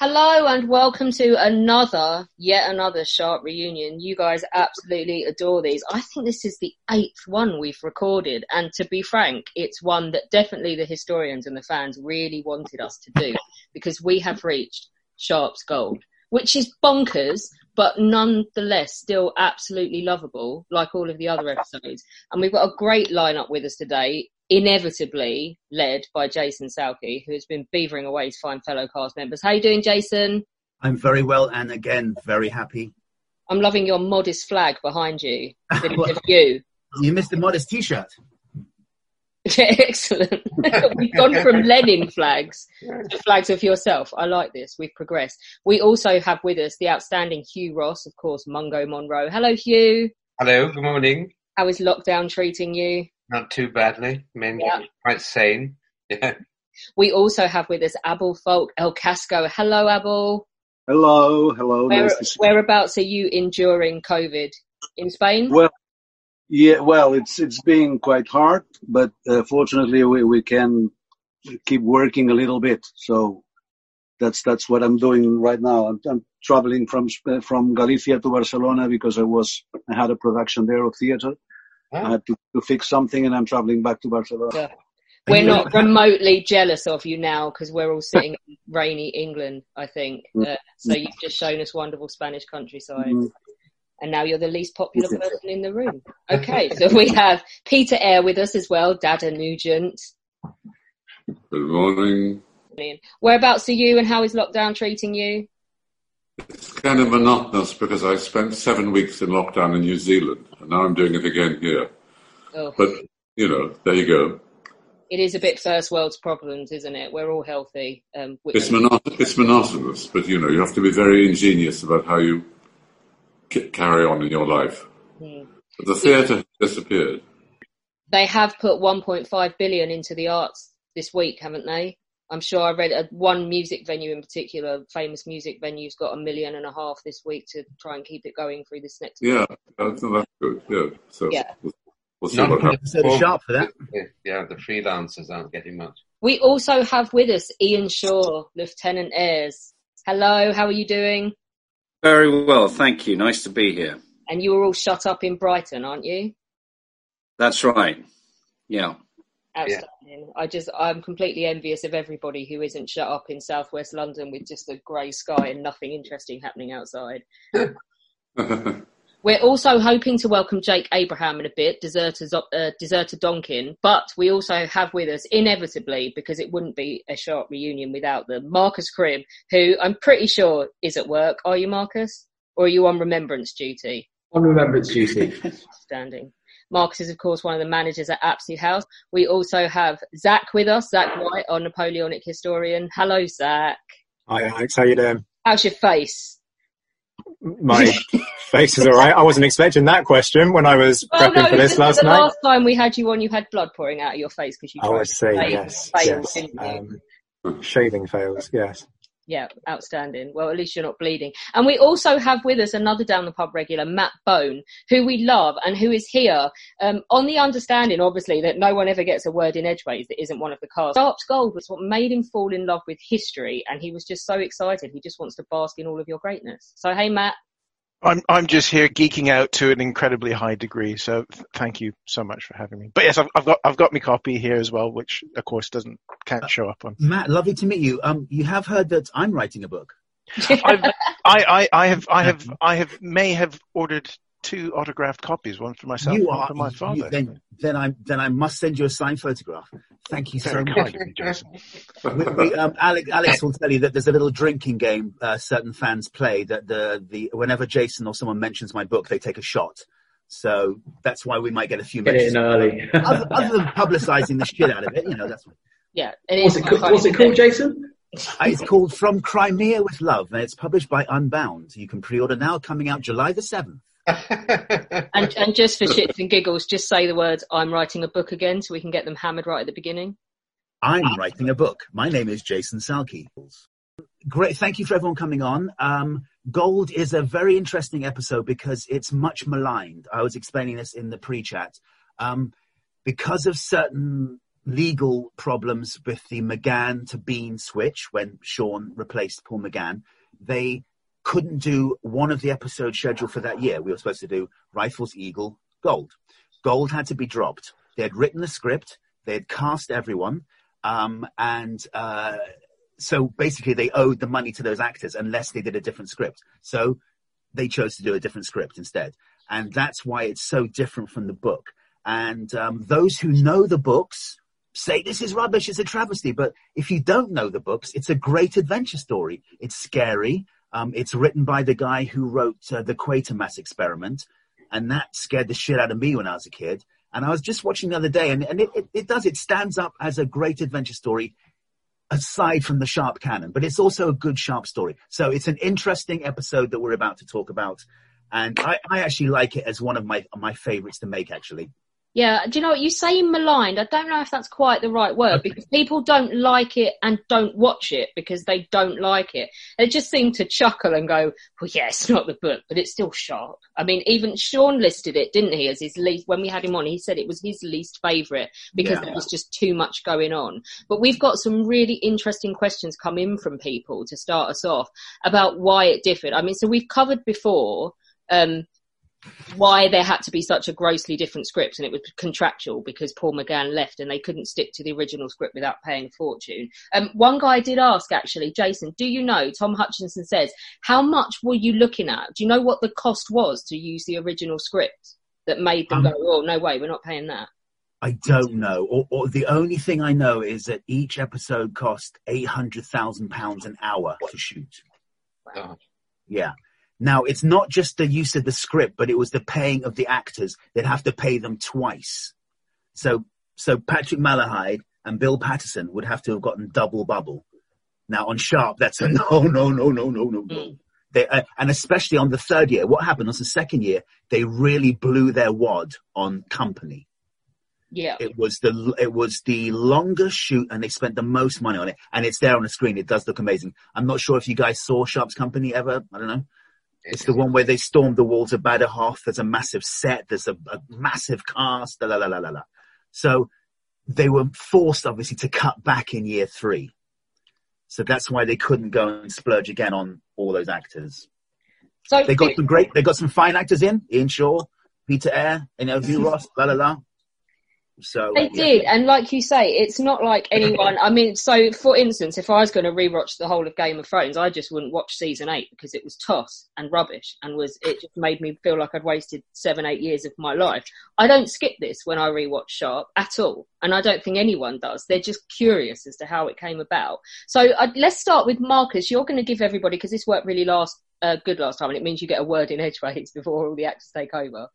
Hello and welcome to yet another Sharp reunion. You guys absolutely adore these. I think this is the 8th one we've recorded, and to be frank, it's one that definitely the historians and the fans really wanted us to do, because we have reached Sharpe's Gold, which is bonkers, but nonetheless still absolutely lovable, like all of the other episodes. And we've got a great lineup with us today, inevitably led by Jason Salkey, who has been beavering away to find fellow cast members. How are you doing, Jason? I'm very well, and again, very happy. I'm loving your modest flag behind you. Well, you missed the modest T-shirt. Yeah, excellent. We've gone from Lenin flags to flags of yourself. I like this. We've progressed. We also have with us the outstanding Hugh Ross, of course, Mungo Monroe. Hello, Hugh. Hello, good morning. How is lockdown treating you? Not too badly. I mean, quite sane. Yeah. We also have with us Abel Folk El Casco. Hello, Abel. Hello. Whereabouts are you enduring COVID? In Spain? Well, it's being quite hard, but fortunately we can keep working a little bit. So that's what I'm doing right now. I'm traveling from Galicia to Barcelona because I had a production there of theatre. I had to fix something, and I'm travelling back to Barcelona. Yeah. We're not remotely jealous of you now, because we're all sitting in rainy England, I think. So you've just shown us wonderful Spanish countryside. Mm. And now you're the least popular person in the room. Okay, so we have Peter Eyre with us as well, Dada Nugent. Good morning. Whereabouts are you, and how is lockdown treating you? It's kind of monotonous, because I spent 7 weeks in lockdown in New Zealand, and now I'm doing it again here. Oh. But, there you go. It is a bit first world's problems, isn't it? We're all healthy. It's monotonous, but, you have to be very ingenious about how you carry on in your life. Mm. But the theatre has disappeared. They have put 1.5 billion into the arts this week, haven't they? I'm sure I read one music venue in particular, famous music venue's got $1.5 million this week to try and keep it going through this next year. Yeah, that's good. Yeah. So we'll see what happens. So Sharp for that. Yeah, the freelancers aren't getting much. We also have with us Ian Shaw, Lieutenant Ayres. Hello, how are you doing? Very well, thank you. Nice to be here. And you were all shut up in Brighton, aren't you? That's right. Yeah. Outstanding. Yeah. I'm completely envious of everybody who isn't shut up in southwest London with just a grey sky and nothing interesting happening outside. We're also hoping to welcome Jake Abraham in a bit, Deserter Donkin, but we also have with us, inevitably, because it wouldn't be a Sharp reunion without them, Marcus Cribb, who I'm pretty sure is at work. Are you, Marcus? Or are you on remembrance duty? On remembrance duty. Outstanding. Marcus is, of course, one of the managers at Apsley House. We also have Zach with us, Zach White, our Napoleonic historian. Hello, Zach. Hi, Alex. How you doing? How's your face? My face is all right. I wasn't expecting that question when I was prepping for this last night. Last time we had you on, you had blood pouring out of your face because you tried shaving fails, yes. Yeah, outstanding. Well, at least you're not bleeding. And we also have with us another Down the Pub regular, Matt Bone, who we love and who is here on the understanding, obviously, that no one ever gets a word in edgeways that isn't one of the cast. Sharpe's Gold was what made him fall in love with history, and he was just so excited. He just wants to bask in all of your greatness. So, hey, Matt. I'm just here geeking out to an incredibly high degree. So thank you so much for having me. But yes, I've got my copy here as well, which of course can't show up on. Matt, lovely to meet you. You have heard that I'm writing a book. I may have ordered 2 autographed copies, one for myself and one for my father. Then I must send you a signed photograph. Thank you so much. Alex will tell you that there's a little drinking game certain fans play that the whenever Jason or someone mentions my book, they take a shot. So that's why we might get a few mentions. Get in early. Other than publicising the shit out of it, that's what. Yeah. What's it called, Jason? It's called From Crimea with Love, and it's published by Unbound. You can pre-order now, coming out July the 7th. and just for shits and giggles, just say the words, I'm writing a book again, so we can get them hammered right at the beginning. I'm writing a book. My name is Jason Salkey. Great. Thank you for everyone coming on. Gold is a very interesting episode because it's much maligned. I was explaining this in the pre-chat. Because of certain legal problems with the McGann to Bean switch when Sean replaced Paul McGann, they couldn't do one of the episodes scheduled for that year. We were supposed to do Rifles, Eagle, Gold. Gold had to be dropped. They had written the script. They had cast everyone. So basically they owed the money to those actors unless they did a different script. So they chose to do a different script instead. And that's why it's so different from the book. And those who know the books say this is rubbish, it's a travesty. But if you don't know the books, it's a great adventure story. It's scary. It's written by the guy who wrote The Quatermass Experiment, and that scared the shit out of me when I was a kid. And I was just watching the other day, and it stands up as a great adventure story aside from the sharp cannon, but it's also a good sharp story. So it's an interesting episode that we're about to talk about, and I actually like it as one of my favorites to make, actually. Yeah, do you know what you say? Maligned. I don't know if that's quite the right word because people don't like it and don't watch it because they don't like it. They just seem to chuckle and go, "Well, yeah, it's not the book, but it's still sharp." I mean, even Sean listed it, didn't he? As his least, when we had him on, he said it was his least favourite because there was just too much going on. But we've got some really interesting questions come in from people to start us off about why it differed. I mean, so we've covered before. Why there had to be such a grossly different script, and it was contractual because Paul McGann left and they couldn't stick to the original script without paying a fortune. One guy did ask, actually, Jason, do you know, Tom Hutchinson says, how much were you looking at? Do you know what the cost was to use the original script that made them go, oh, no way, we're not paying that? I don't know. Or the only thing I know is that each episode cost £800,000 an hour to shoot. Wow. Yeah. Now, it's not just the use of the script, but it was the paying of the actors. They'd have to pay them twice. So Patrick Malahide and Bill Patterson would have to have gotten double bubble. Now, on Sharp, that's a no. And especially on the third year, what happened was the second year, they really blew their wad on Company. Yeah. It was the longest shoot and they spent the most money on it. And it's there on the screen. It does look amazing. I'm not sure if you guys saw Sharp's Company ever. I don't know. It's the one where they stormed the walls of Bad Hof. There's a massive set. There's a massive cast. So they were forced, obviously, to cut back in year 3. So that's why they couldn't go and splurge again on all those actors. So they got some fine actors in. Ian Shaw, Peter Eyre, Hugh Ross, So they did, and like you say, it's not like anyone. I mean, so for instance, if I was going to rewatch the whole of Game of Thrones, I just wouldn't watch season 8 because it was toss and rubbish, and it just made me feel like I'd wasted 7-8 years of my life. I don't skip this when I rewatch Sharp at all, and I don't think anyone does. They're just curious as to how it came about. So let's start with Marcus. You're going to give everybody, because this worked really good last time, and it means you get a word in edgeways before all the actors take over.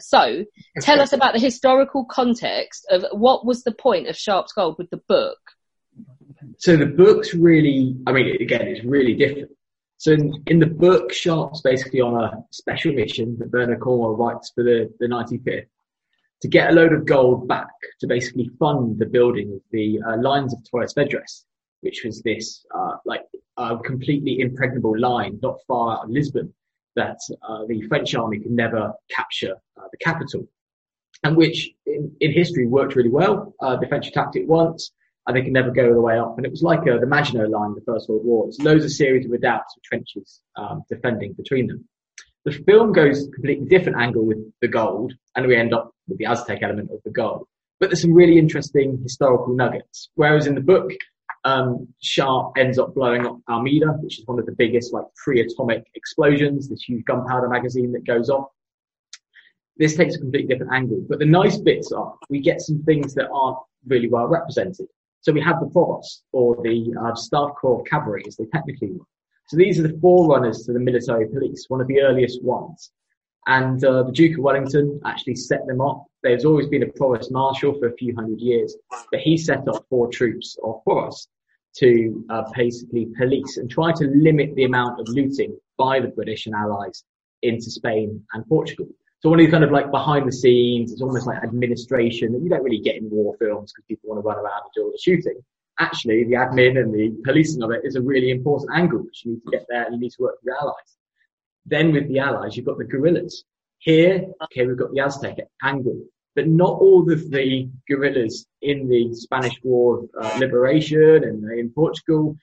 So tell us about the historical context of what was the point of Sharpe's Gold with the book. So the book's really, I mean, again, it's really different. So in the book, Sharpe's basically on a special mission that Bernard Cornwell writes for the 95th to get a load of gold back to basically fund the building of the Lines of Torres Vedras, which was this completely impregnable line not far out of Lisbon that the French army could never capture the capital, and which in history worked really well. The French attacked it once, and they could never go all the way up. And it was like the Maginot Line in the First World War. It's loads of series of redoubts with trenches defending between them. The film goes completely different angle with the gold, and we end up with the Aztec element of the gold. But there's some really interesting historical nuggets. Whereas in the book, Sharp ends up blowing up Almeida, which is one of the biggest pre-atomic explosions, this huge gunpowder magazine that goes off. This takes a completely different angle. But the nice bits are we get some things that aren't really well represented. So we have the provost, or the Staff Corps Cavalry, as they technically were. So these are the forerunners to the military police, one of the earliest ones. And the Duke of Wellington actually set them up. There's always been a provost marshal for a few hundred years, but he set up 4 troops of provosts to basically police and try to limit the amount of looting by the British and allies into Spain and Portugal. So one of these kind of behind the scenes, it's almost like administration that you don't really get in war films because people want to run around and do all the shooting. Actually, the admin and the policing of it is a really important angle because you need to get there and you need to work with the allies. Then with the allies, you've got the guerrillas. Here, okay, we've got the Aztec angle. But not all of the guerrillas in the Spanish War of Liberation and in Portugal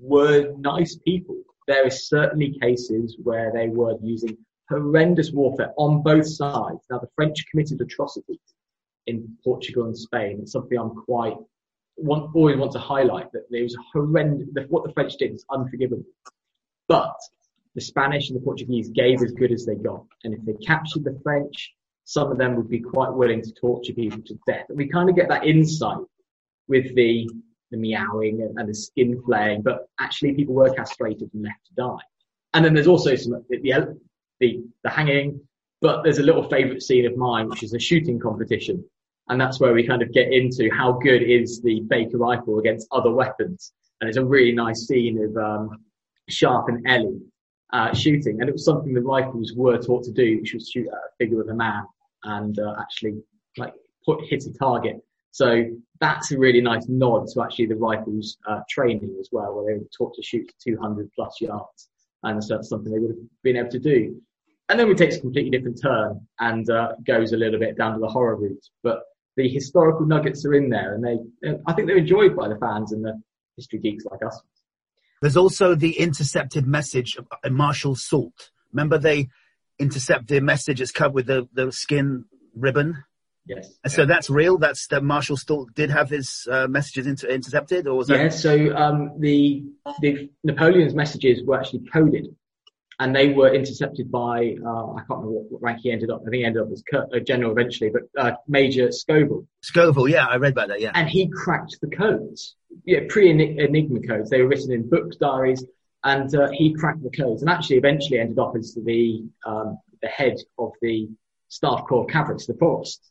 were nice people. There are certainly cases where they were using horrendous warfare on both sides. Now, the French committed atrocities in Portugal and Spain. It's something I'm always want to highlight, that there was horrendous. What the French did is unforgivable. But the Spanish and the Portuguese gave as good as they got. And if they captured the French, some of them would be quite willing to torture people to death. And we kind of get that insight with the meowing and the skin flaying, but actually people were castrated and left to die. And then there's also some the hanging, but there's a little favourite scene of mine, which is a shooting competition. And that's where we kind of get into how good is the Baker rifle against other weapons. And it's a really nice scene of Sharp and Ellie shooting. And it was something the rifles were taught to do, which was shoot at a figure of a man and actually hit a target. So that's a really nice nod to actually the rifles training as well, where they were taught to shoot 200 plus yards. And so that's something they would have been able to do. And then we take a completely different turn and goes a little bit down to the horror route. But the historical nuggets are in there, and I think they're enjoyed by the fans and the history geeks like us. There's also the intercepted message of Marshal Soult. Remember they intercept the message, it's covered with the skin ribbon? Yes. So that's real? That's that Marshal Soult did have his messages intercepted? Or was that... Yeah, so the Napoleon's messages were actually coded, and they were intercepted by, I can't remember what rank he ended up. I think he ended up as a general eventually, but Major Scoville. Scoville, yeah, I read about that, yeah. And he cracked the codes. Yeah, pre-Enigma codes. They were written in books, diaries, and he cracked the codes. And actually eventually ended up as the head of the Staff Corps Cavalry, the provost.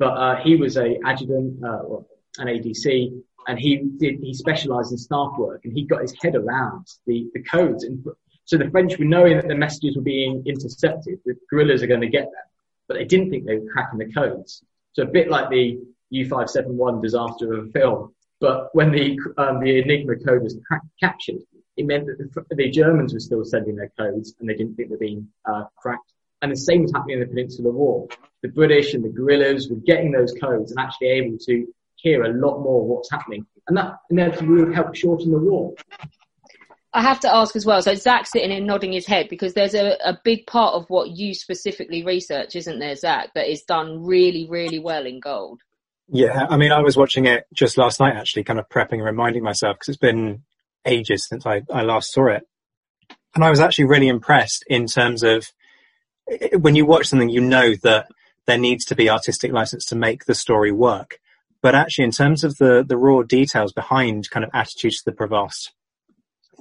But he was a adjutant, an ADC, and he specialised in staff work, and he got his head around the codes. And so the French were knowing that the messages were being intercepted, the guerrillas are going to get them, but they didn't think they were cracking the codes. So a bit like the U-571 disaster of a film, but when the Enigma code was captured, it meant that the Germans were still sending their codes, and they didn't think they were being cracked. And the same was happening in the Peninsular War. The British and the guerrillas were getting those codes and actually able to hear a lot more what's happening. And that inevitably would help shorten the war. I have to ask as well, so Zach's sitting and nodding his head, because there's a big part of what you specifically research, isn't there, Zach, that is done really, really well in gold? Yeah, I mean, I was watching it just last night, actually, kind of prepping and reminding myself, because it's been ages since I last saw it. And I was actually really impressed in terms of, when you watch something, you know that there needs to be artistic license to make the story work. But actually, in terms of the raw details behind kind of attitudes to the provost,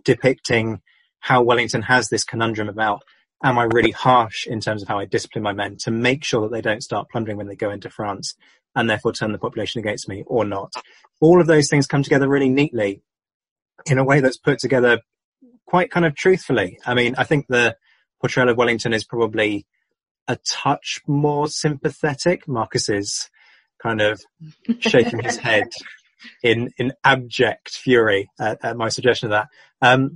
depicting how Wellington has this conundrum about, am I really harsh in terms of how I discipline my men to make sure that they don't start plundering when they go into France and therefore turn the population against me or not? All of those things come together really neatly in a way that's put together quite kind of truthfully. I mean, I think the portrayal of Wellington is probably a touch more sympathetic. Marcus is kind of shaking his head in abject fury at my suggestion of that.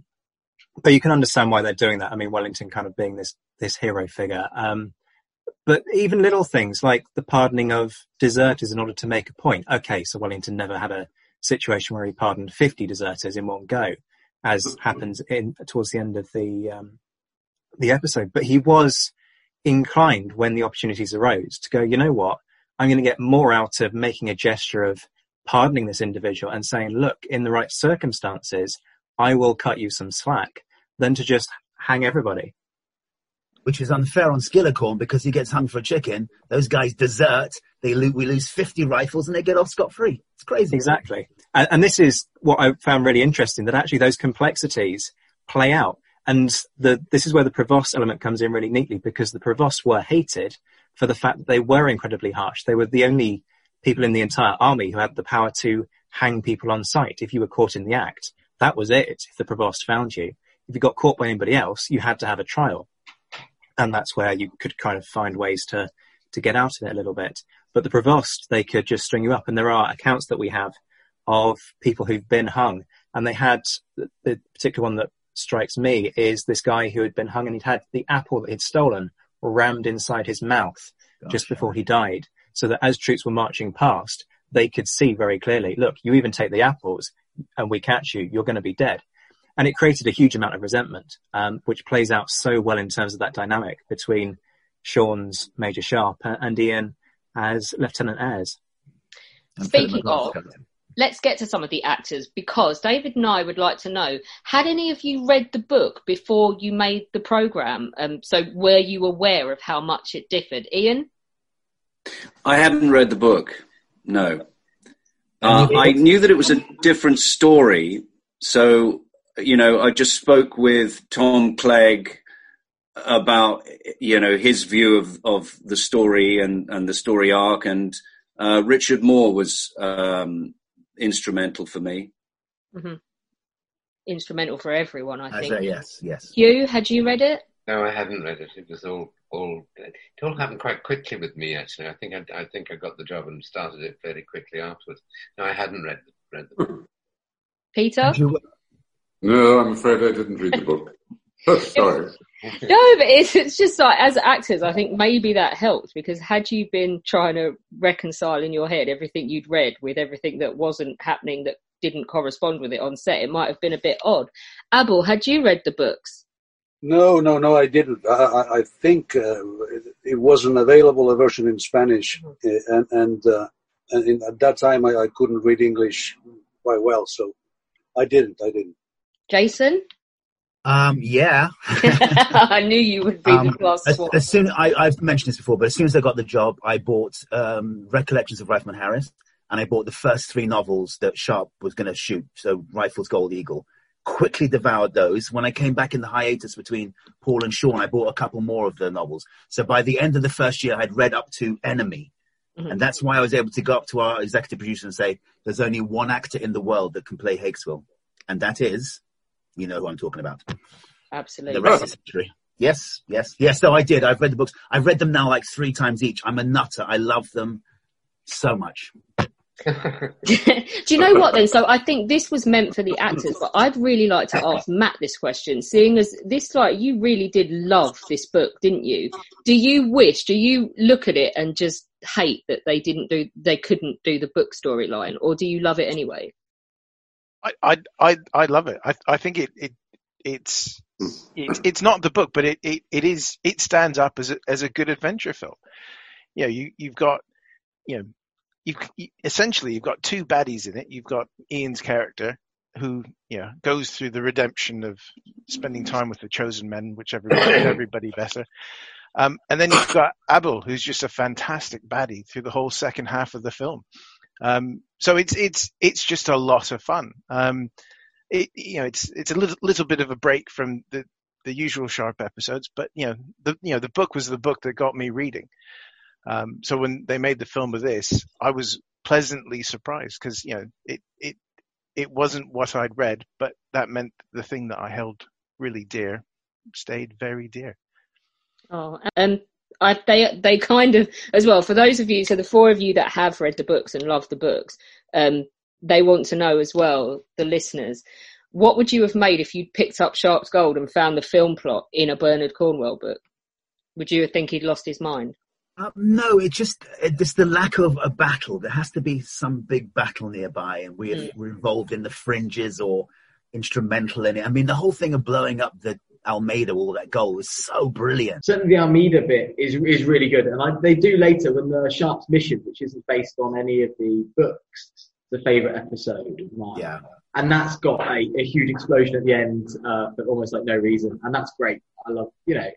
But you can understand why they're doing that. I mean, Wellington kind of being this hero figure. But even little things like the pardoning of deserters in order to make a point. Okay, so Wellington never had a situation where he pardoned 50 deserters in one go, as happens towards the end of the the episode, but he was inclined when the opportunities arose to go, you know what, I'm going to get more out of making a gesture of pardoning this individual and saying, look, in the right circumstances, I will cut you some slack, than to just hang everybody. Which is unfair on Skillicorn because he gets hung for a chicken. Those guys desert. We lose 50 rifles and they get off scot-free. It's crazy. Exactly. And this is what I found really interesting, that actually those complexities play out. And this is where the Prevost element comes in really neatly, because the Prevosts were hated for the fact that they were incredibly harsh. They were the only people in the entire army who had the power to hang people on sight. If you were caught in the act, that was it. If the Prevost found you, if you got caught by anybody else, you had to have a trial. And that's where you could kind of find ways to get out of it a little bit. But the Prevost, they could just string you up. And there are accounts that we have of people who've been hung. And they had, the particular one that strikes me is this guy who had been hung and he'd had the apple that he'd stolen rammed inside his mouth just before he died. So that as troops were marching past, they could see very clearly, look, you even take the apples and we catch you, you're going to be dead. And it created a huge amount of resentment, which plays out so well in terms of that dynamic between Sean's Major Sharp and Ian as Lieutenant Ayres. Speaking of, let's get to some of the actors, because David and I would like to know, had any of you read the book before you made the programme? So were you aware of how much it differed? Ian? I hadn't read the book, no. I knew that it was a different story, so... You know, I just spoke with Tom Clegg about, you know, his view of the story and the story arc. And Richard Moore was instrumental for me. Mm-hmm. Instrumental for everyone, I think. Yes. Hugh, had you read it? No, I hadn't read it. It was all happened quite quickly with me, actually. I think I got the job and started it fairly quickly afterwards. No, I hadn't read the book. Peter? No, I'm afraid I didn't read the book. Sorry. No, but it's just like, as actors, I think maybe that helped, because had you been trying to reconcile in your head everything you'd read with everything that wasn't happening, that didn't correspond with it on set, it might have been a bit odd. Abel, had you read the books? No, I didn't. I think it wasn't available, a version in Spanish, and at that time I couldn't read English quite well, so I didn't. Jason? Yeah. I knew you would be the last one. I've mentioned this before, but as soon as I got the job, I bought Recollections of Rifleman Harris, and I bought the first three novels that Sharp was going to shoot, so Rifles, Gold, Eagle. Quickly devoured those. When I came back in the hiatus between Paul and Sean, I bought a couple more of the novels. So by the end of the first year, I'd read up to Enemy. Mm-hmm. And that's why I was able to go up to our executive producer and say, there's only one actor in the world that can play Hakesville, and that is... You know who I'm talking about. Absolutely. The rest is history. Yes. No, I did. I've read the books. I've read them now like 3 times each. I'm a nutter. I love them so much. Do you know what then? So I think this was meant for the actors, but I'd really like to ask Matt this question, seeing as this, like, you really did love this book, didn't you? Do you look at it and just hate that they couldn't do the book storyline, or do you love it anyway? I love it. I think it's not the book, but it stands up as a good adventure film. You know, you've got two baddies in it. You've got Ian's character who, you know, goes through the redemption of spending time with the chosen men, which everybody better. And then you've got Abel, who's just a fantastic baddie through the whole second half of the film. So it's just a lot of fun. It's a little bit of a break from the usual Sharp episodes, but the book was the book that got me reading. So when they made the film of this, I was pleasantly surprised, because it wasn't what I'd read, but that meant the thing that I held really dear stayed very dear. Oh, and they kind of, as well, for those of you, so the 4 of you that have read the books and love the books, they want to know as well, the listeners, what would you have made if you'd picked up Sharpe's Gold and found the film plot in a Bernard Cornwell book? Would you think he'd lost his mind? No, it's the lack of a battle. There has to be some big battle nearby, and we're involved in the fringes or instrumental in it. I mean, the whole thing of blowing up the Almeida, all that goal was so brilliant. Certainly the Almeida bit is really good. And they do later when the Sharpe's Mission, which isn't based on any of the books, the favourite episode of mine. Yeah. And that's got a huge explosion at the end for almost like no reason. And that's great. I love, you know,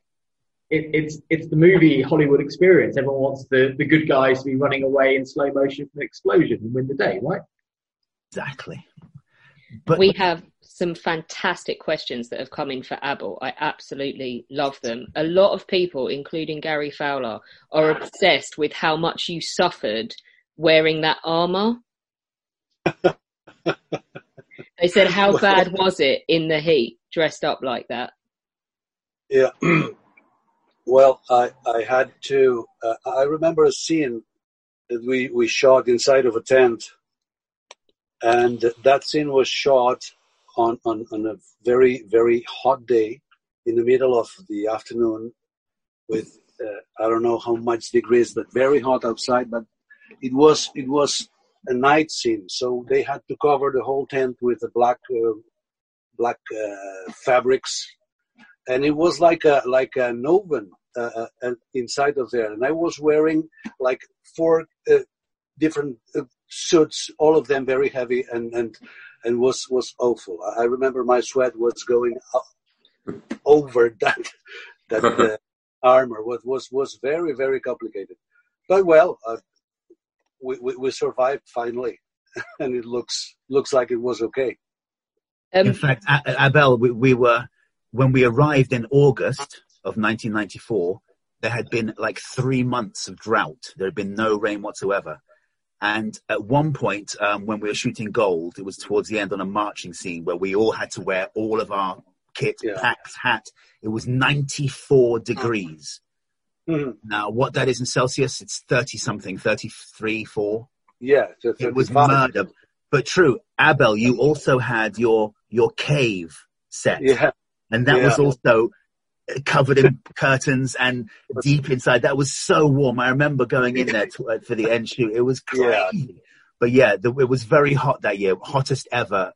it's the movie Hollywood experience. Everyone wants the good guys to be running away in slow motion from an explosion and win the day, right? Exactly. But we have some fantastic questions that have come in for Abel. I absolutely love them. A lot of people, including Gary Fowler, are obsessed with how much you suffered wearing that armour. They said, how bad was it in the heat, dressed up like that? Yeah. Well, I had to... I remember a scene that we shot inside of a tent. And that scene was shot on a very, very hot day in the middle of the afternoon with, I don't know how much degrees, but very hot outside. But it was a night scene. So they had to cover the whole tent with the black fabrics. And it was like an oven inside of there. And I was wearing like four different suits, all of them very heavy, and was awful. I remember my sweat was going up over that armor. Was very, very complicated. But well, we survived finally, and it looks like it was okay. In fact, Abel, we were... When we arrived in August of 1994, there had been like 3 months of drought. There had been no rain whatsoever. And at one point, when we were shooting Gold, it was towards the end on a marching scene where we all had to wear all of our kit, packs, hat. It was 94 degrees. Mm-hmm. Now, what that is in Celsius, it's 30-something, 33, 4. Yeah. So it was murder. But true, Abel, you also had your cave set. Yeah. And that was also covered in curtains and deep inside. That was so warm. I remember going in there for the end shoot. It was crazy. Yeah. But yeah, it was very hot that year. Hottest ever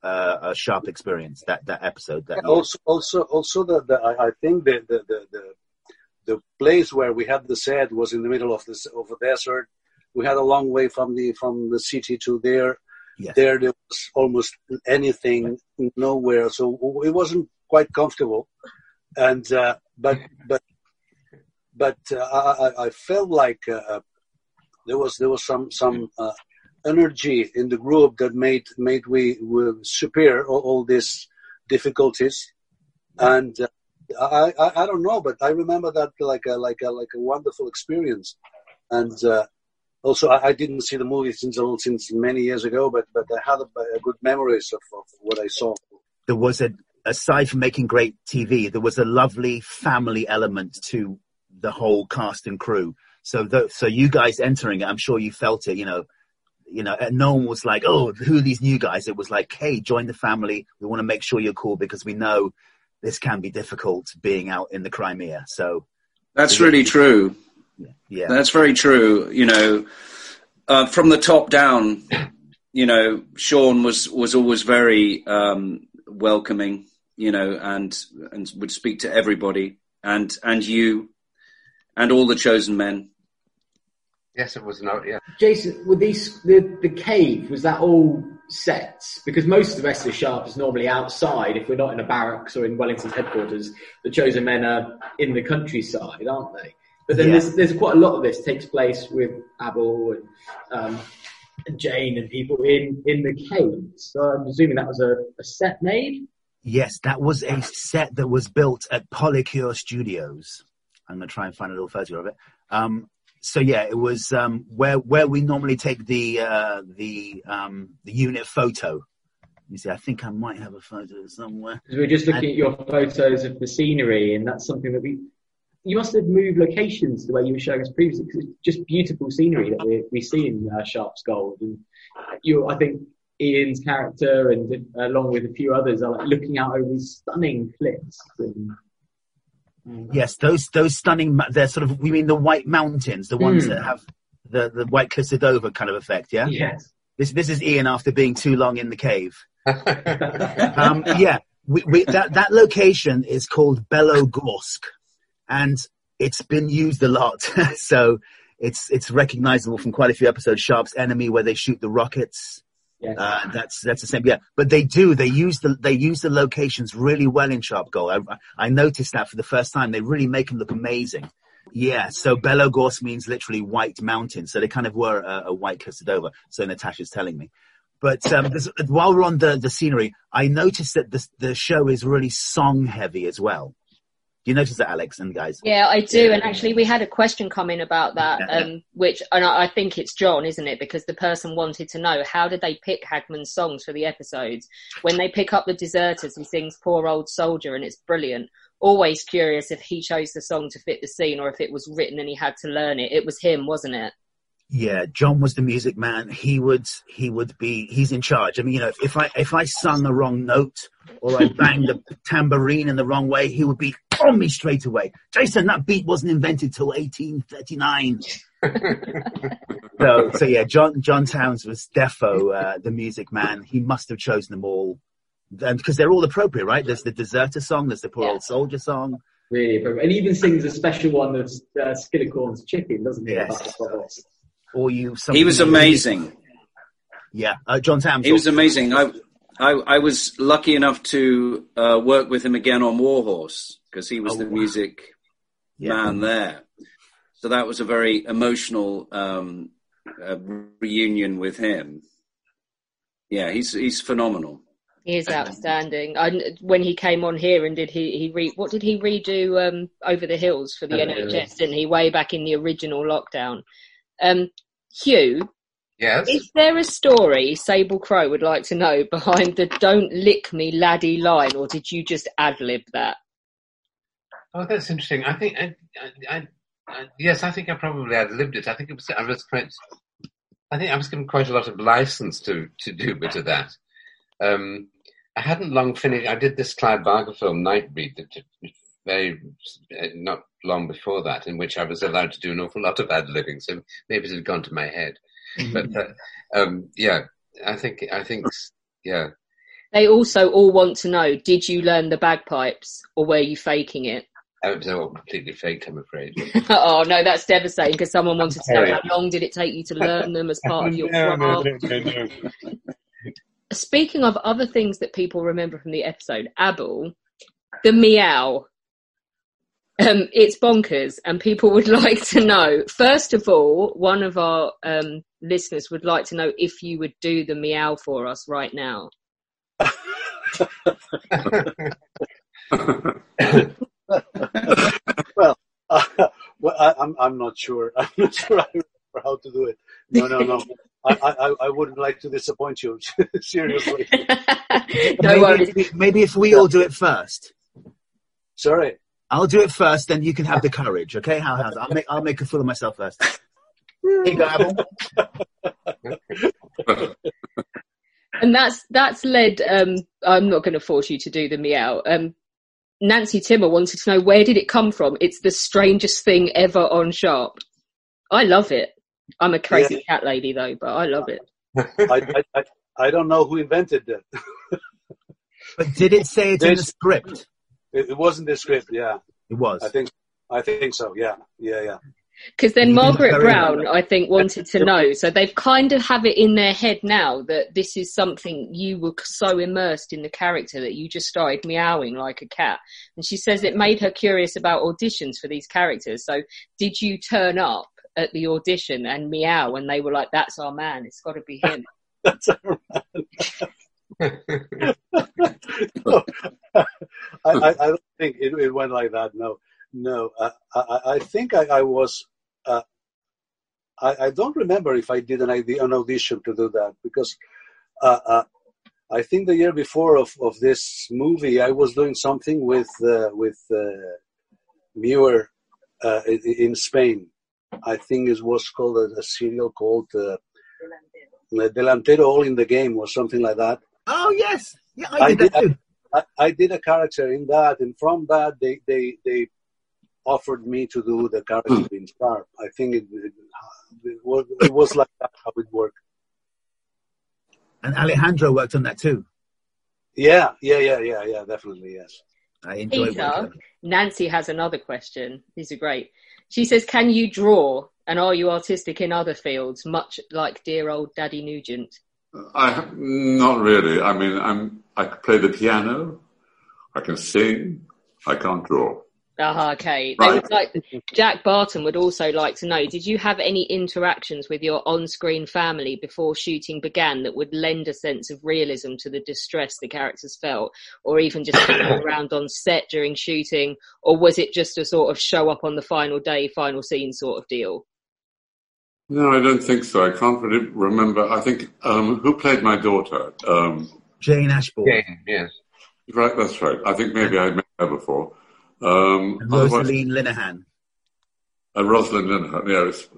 Sharp experience, that episode. That also I think the place where we had the set was in the middle of this over desert. We had a long way from the city to there. Yes. There was almost anything, nowhere. So it wasn't quite comfortable, and I felt like there was some energy in the group that made we superior all these difficulties, and I don't know, but I remember that like a wonderful experience, and also I didn't see the movie since many years ago, but I had a good memories of what I saw. There was Aside from making great TV, there was a lovely family element to the whole cast and crew. So you guys entering it, I'm sure you felt it, you know, and no one was like, oh, who are these new guys? It was like, hey, join the family. We want to make sure you're cool because we know this can be difficult being out in the Crimea. So that's really true. Yeah. That's very true. You know, from the top down, you know, Sean was always very, welcoming, you know, and would speak to everybody, and you, and all the chosen men. Yes, it was not. Yeah, Jason, were these the cave? Was that all sets? Because most of the rest of Sharp is normally outside. If we're not in a barracks or in Wellington's headquarters, the chosen men are in the countryside, aren't they? But then there's quite a lot of this takes place with Abel and Jane and people in the cave. So I'm assuming that was a set made? Yes, that was a set that was built at Polycure Studios. I'm going to try and find a little photo of it. So yeah, it was where we normally take the unit photo. You see, I think I might have a photo somewhere. Because we were just looking at your photos of the scenery, and that's something that you must have moved locations the way you were showing us previously, because it's just beautiful scenery that we see in Sharpe's Gold. And I think Ian's character, and along with a few others, are like looking out over these stunning cliffs. Yes, those stunning. They're sort of. We mean the White Mountains, the ones that have the white cliffs of Dover kind of effect. Yeah. Yes. This is Ian after being too long in the cave. That location is called Belogorsk, and it's been used a lot. So it's recognizable from quite a few episodes. Sharp's Enemy, where they shoot the rockets. Yeah. That's the same. Yeah. But they use the locations really well in Sharp Gold. I noticed that for the first time. They really make them look amazing. Yeah. So Belogorsk means literally white mountain. So they kind of were a white Kosovo. So Natasha's telling me. But while we're on the scenery, I noticed that the show is really song heavy as well. Do you notice that, Alex and guys? Yeah, I do. And actually, we had a question come in about that, I think it's John, isn't it? Because the person wanted to know, how did they pick Hagman's songs for the episodes? When they pick up The Deserters, he sings Poor Old Soldier, and it's brilliant. Always curious if he chose the song to fit the scene or if it was written and he had to learn it. It was him, wasn't it? Yeah, John was the music man. He's in charge. I mean, you know, if I sung a wrong note or I banged a tambourine in the wrong way, he would be on me straight away. Jason, that beat wasn't invented till 1839. So yeah, John Tams was defo, the music man. He must have chosen them all, because they're all appropriate, right? There's the Deserter song, there's the Poor Old Soldier song. Really appropriate. And he even sings a special one of Skillicorn's Chicken, doesn't he? Yes. He was amazing. Yeah, John Tams. He was amazing. I was lucky enough to work with him again on Warhorse, because he was music man there. So that was a very emotional reunion with him. Yeah, he's phenomenal. He is outstanding. When he came on here and did he redo Over the Hills for the NHS, didn't he, way back in the original lockdown? Hugh, yes? Is there a story Sable Crow would like to know behind the "Don't lick me, laddie" line, or did you just ad-lib that? Oh, that's interesting. I think I think I probably ad-libbed it. I think I was given quite a lot of license to do a bit of that. I hadn't long finished. I did this Clive Barker film, Nightbreed, not long before that, in which I was allowed to do an awful lot of ad-libbing, so maybe it had gone to my head. But I think they also all want to know, did you learn the bagpipes or were you faking it? I was all completely faked, I'm afraid. Oh no, that's devastating, because someone wanted to know how long did it take you to learn them as part of your no. Speaking of other things that people remember from the episode, Abel, the meow. It's bonkers, and people would like to know. First of all, one of our listeners would like to know if you would do the meow for us right now. I'm not sure. I'm not sure how to do it. No. I wouldn't like to disappoint you. Seriously. No worries. Maybe if we all do it first. Sorry. I'll do it first, then you can have the courage, okay? How's that? I'll make a fool of myself first. Here you go, Abel. And that's led. I'm not going to force you to do the meow. Nancy Timmer wanted to know, where did it come from? It's the strangest thing ever on Sharp. I love it. I'm a crazy cat lady though, but I love it. I don't know who invented that. But did it say it in the script? It wasn't the script, yeah. It was. I think so, yeah. Yeah, yeah. Because then Margaret Brown, I think, wanted to know. So they've kind of have it in their head now that this is something you were so immersed in the character that you just started meowing like a cat. And she says it made her curious about auditions for these characters. So did you turn up at the audition and meow and they were like, that's our man, it's got to be him? That's our man. No, I don't think it went like that. No. I think I don't remember if I did an audition to do that, because I think the year before of this movie, I was doing something with Muir in Spain. I think it was called a serial called Delantero All in the Game or something like that. Oh yes, yeah, I did that too. I did a character in that, and from that they offered me to do the character in Sharp. I think it was like that, how it worked. And Alejandro worked on that too. Yeah, definitely, yes. I enjoy Peter, Nancy has another question. These are great. She says, can you draw and are you artistic in other fields, much like dear old Daddy Nugent? Not really. I mean, I play the piano, I can sing, I can't draw. Okay. Right. Jack Barton would also like to know, did you have any interactions with your on-screen family before shooting began that would lend a sense of realism to the distress the characters felt, or even just people around on set during shooting, or was it just a sort of show up on the final day, final scene sort of deal? No, I don't think so. I can't really remember. I think, who played my daughter? Jane Ashbourne. Jane, yes. Right, that's right. I think maybe I met her before. Rosalind Linehan. Rosalind Linehan, yes.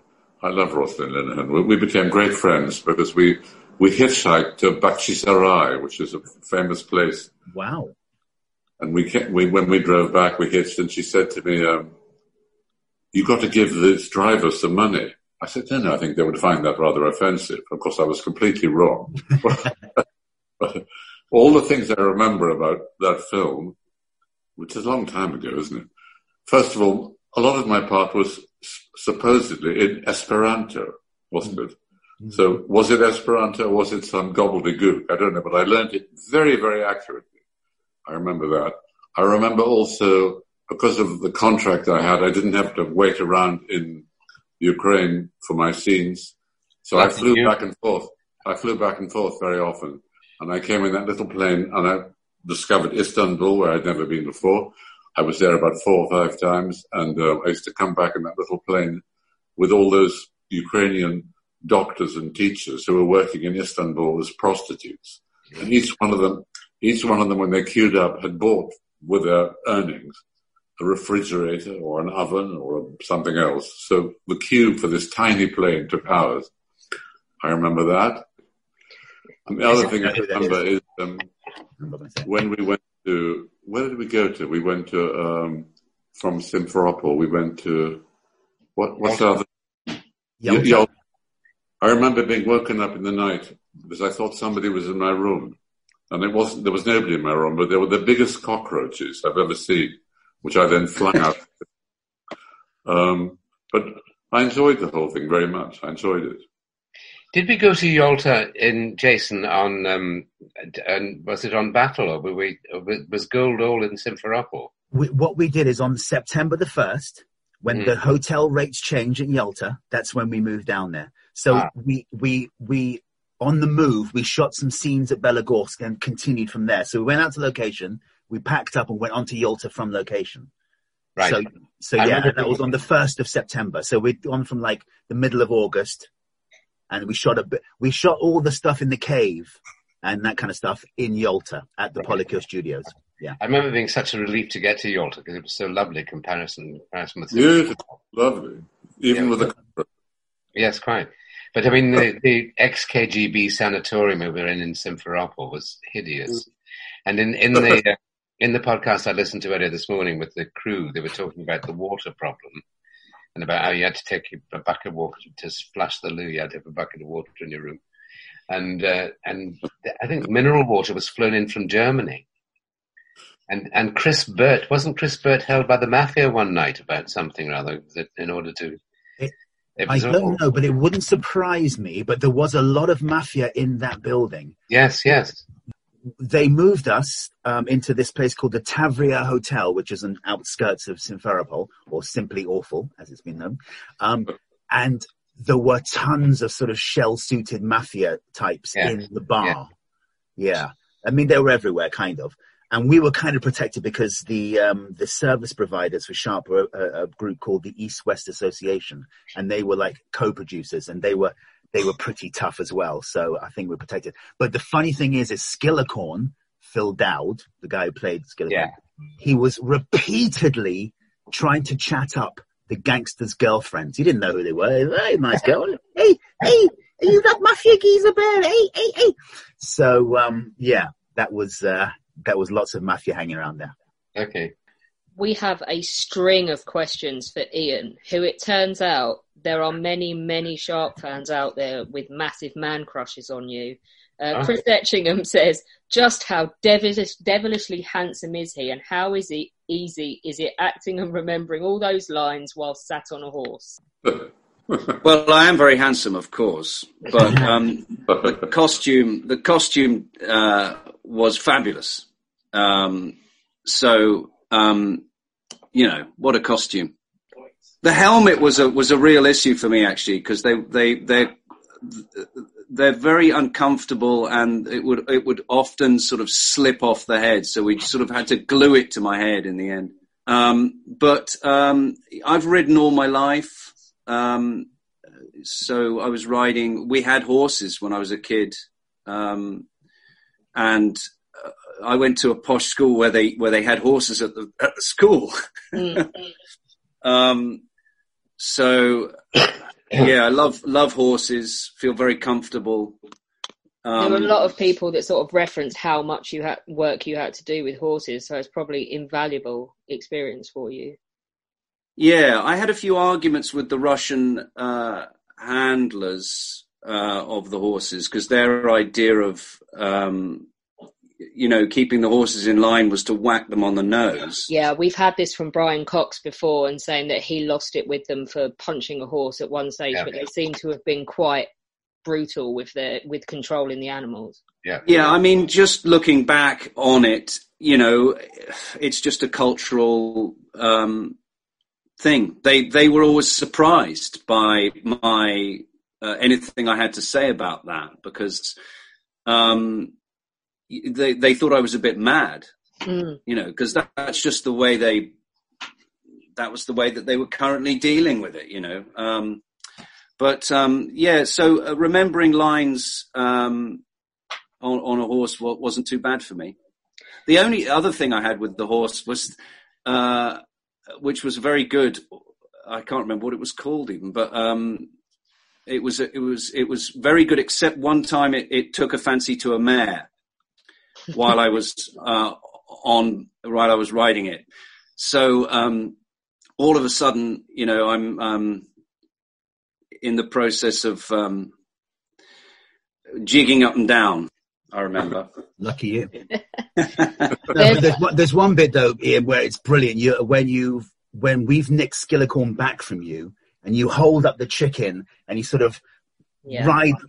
I love Rosalind Linehan. We became great friends because we hitchhiked to Bakshi Sarai, which is a famous place. Wow. And when we drove back, we hitched, and she said to me, you got to give this driver some money. I said, no, I think they would find that rather offensive. Of course, I was completely wrong. But all the things I remember about that film, which is a long time ago, isn't it? First of all, a lot of my part was supposedly in Esperanto, wasn't it? Mm-hmm. So was it Esperanto or was it some gobbledygook? I don't know, but I learned it very, very accurately. I remember that. I remember also, because of the contract I had, I didn't have to wait around in Ukraine for my scenes. So I flew back and forth. I flew back and forth very often. And I came in that little plane and I discovered Istanbul, where I'd never been before. I was there about 4 or 5 times, and I used to come back in that little plane with all those Ukrainian doctors and teachers who were working in Istanbul as prostitutes. And each one of them, when they queued up, had bought with their earnings a refrigerator or an oven or something else. So the queue for this tiny plane took hours. I remember that. And the other thing I remember is when we went to, where did we go to? We went to, from Simferopol, we went to, what's our other? Yalta. I remember being woken up in the night because I thought somebody was in my room. And it wasn't, there was nobody in my room, but they were the biggest cockroaches I've ever seen, which I then flung out. But I enjoyed the whole thing very much. I enjoyed it. Did we go to Yalta in Jason on, and was it on Battle, or was Gold all in Simferopol? What we did is on September the 1st, when the hotel rates change in Yalta, that's when we moved down there. So we on the move, we shot some scenes at Belogorsk and continued from there. So we went out to location, we packed up and went on to Yalta from location. Right. So yeah, that was on the 1st of September. So we'd gone from like the middle of August. And we shot we shot all the stuff in the cave and that kind of stuff in Yalta at the Polycure Studios. Yeah, I remember being such a relief to get to Yalta because it was so lovely comparison with beautiful, lovely, even with the comfort. Yes, quite. But I mean, the ex-KGB sanatorium we were in Simferopol was hideous. And in the podcast I listened to earlier this morning with the crew, they were talking about the water problem. And about how you had to take a bucket of water to flush the loo. You had to have a bucket of water in your room. And I think mineral water was flown in from Germany. And Chris Burt held by the mafia one night about something or other in order to... I don't know, but it wouldn't surprise me, but there was a lot of mafia in that building. Yes. They moved us into this place called the Tavria Hotel, which is an outskirts of Simferopol, or simply awful, as it's been known. And there were tons of sort of shell-suited mafia types in the bar. Yeah. I mean, they were everywhere, kind of. And we were kind of protected because the service providers for Sharp were a group called the East-West Association, and they were like co-producers, and they were pretty tough as well. So I think we're protected. But the funny thing is Skillicorn, Phil Dowd, the guy who played Skillicorn, he was repeatedly trying to chat up the gangsters' girlfriends. He didn't know who they were. Hey, nice girl. Hey, are you that mafia geezer bear? Hey. So, that was lots of mafia hanging around there. Okay. We have a string of questions for Ian, who, it turns out, there are many, many Sharp fans out there with massive man crushes on you. Chris Etchingham says, just how devilishly handsome is he, and how is it easy is it acting and remembering all those lines while sat on a horse? Well, I am very handsome, of course, but the costume was fabulous. You know, what a costume. The helmet was a real issue for me, actually, because they're very uncomfortable, and it would often sort of slip off the head. So we sort of had to glue it to my head in the end. But I've ridden all my life. So I was riding, we had horses when I was a kid. And I went to a posh school where they had horses at the school. So yeah, I love horses, feel very comfortable. There were a lot of people that sort of referenced how much work you had to do with horses, so it's probably invaluable experience for you. Yeah, I had a few arguments with the Russian handlers of the horses, because their idea of keeping the horses in line was to whack them on the nose. Yeah, we've had this from Brian Cox before, and saying that he lost it with them for punching a horse at one stage, but they seem to have been quite brutal with controlling the animals. Yeah, I mean, just looking back on it, it's just a cultural thing. They were always surprised by my anything I had to say about that, because they thought I was a bit mad, because that's just the way that they were currently dealing with it, So remembering lines on a horse wasn't too bad for me. The only other thing I had with the horse was, which was very good. I can't remember what it was called even, but it was very good, except one time it took a fancy to a mare. While I was riding it, so all of a sudden, I'm in the process of jigging up and down. I remember. Lucky you. No, there's one bit though, Ian, where it's brilliant. When we've nicked Skillicorn back from you, and you hold up the chicken, and you sort of. Yeah.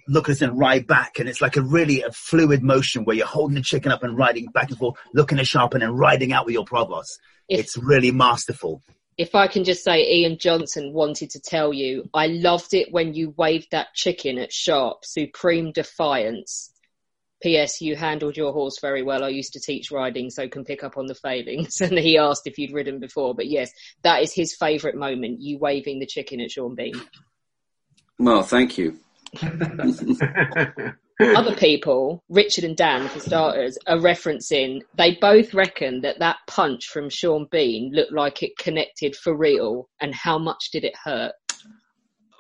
Look at us and ride back, and it's like a really fluid motion where you're holding the chicken up and riding back and forth, looking at Sharpen and riding out with your provost. It's really masterful. If I can just say, Ian Johnson wanted to tell you, I loved it when you waved that chicken at Sharp. Supreme defiance. P.S. You handled your horse very well. I used to teach riding, so can pick up on the failings. And he asked if you'd ridden before, but yes, that is his favourite moment, you waving the chicken at Sean Bean. Well, thank you. Other people, Richard and Dan for starters, are referencing they both reckon that punch from Sean Bean looked like it connected for real, and how much did it hurt?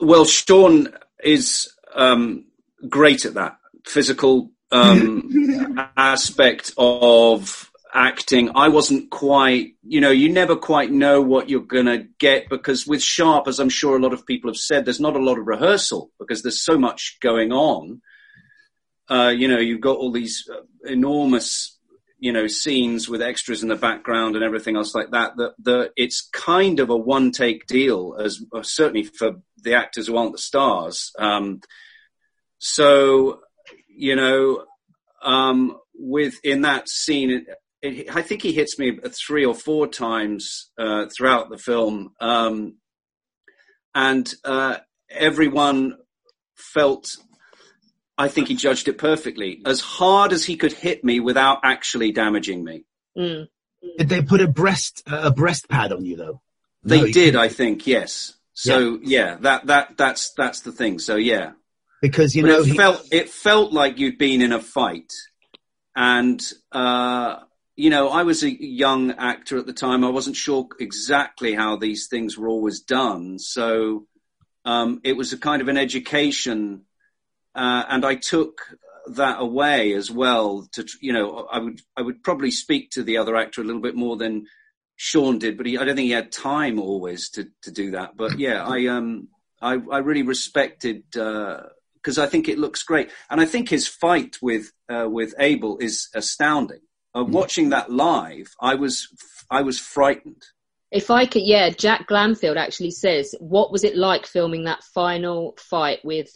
Well, Sean is great at that physical aspect of acting. I wasn't quite, you never quite know what you're going to get, because with Sharp, as I'm sure a lot of people have said, there's not a lot of rehearsal because there's so much going on. You've got all these enormous, scenes with extras in the background and everything else like that, that it's kind of a one take deal, as certainly for the actors who aren't the stars. Within that scene, I think he hits me 3 or 4 times throughout the film, and everyone felt, I think he judged it perfectly, as hard as he could hit me without actually damaging me. Mm. Did they put a breast pad on you though? They did, I think, yes. So yeah, that's the thing. So yeah, because it felt like you'd been in a fight. And, I was a young actor at the time. I wasn't sure exactly how these things were always done. So it was a kind of an education. And I took that away as well to, I would probably speak to the other actor a little bit more than Sean did, but I don't think he had time always to do that. But yeah, I really respected because I think it looks great. And I think his fight with Abel is astounding. Watching that live, I was frightened. If I could, Jack Glanfield actually says, what was it like filming that final fight with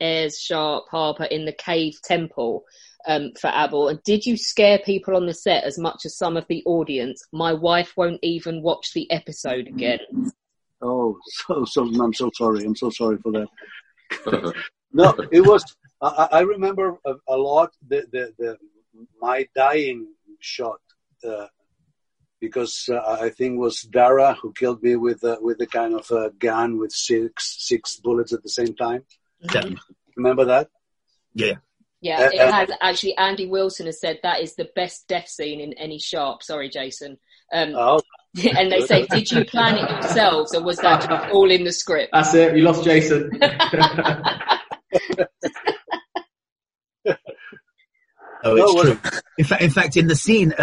Ayres, Sharp, Harper in the cave temple for Abel? And did you scare people on the set as much as some of the audience? My wife won't even watch the episode again. Oh, I'm so sorry. I'm so sorry for that. No, it was, I remember a lot the my dying shot, because I think it was Dara who killed me with the kind of gun with six bullets at the same time. Yeah. Remember that? Yeah. Yeah, it has. Actually, Andy Wilson has said that is the best death scene in any Sharp. Sorry, Jason. And they say, did you plan it yourselves, or was that just all in the script? That's it. You lost Jason. Oh, it's true. In fact, in the scene,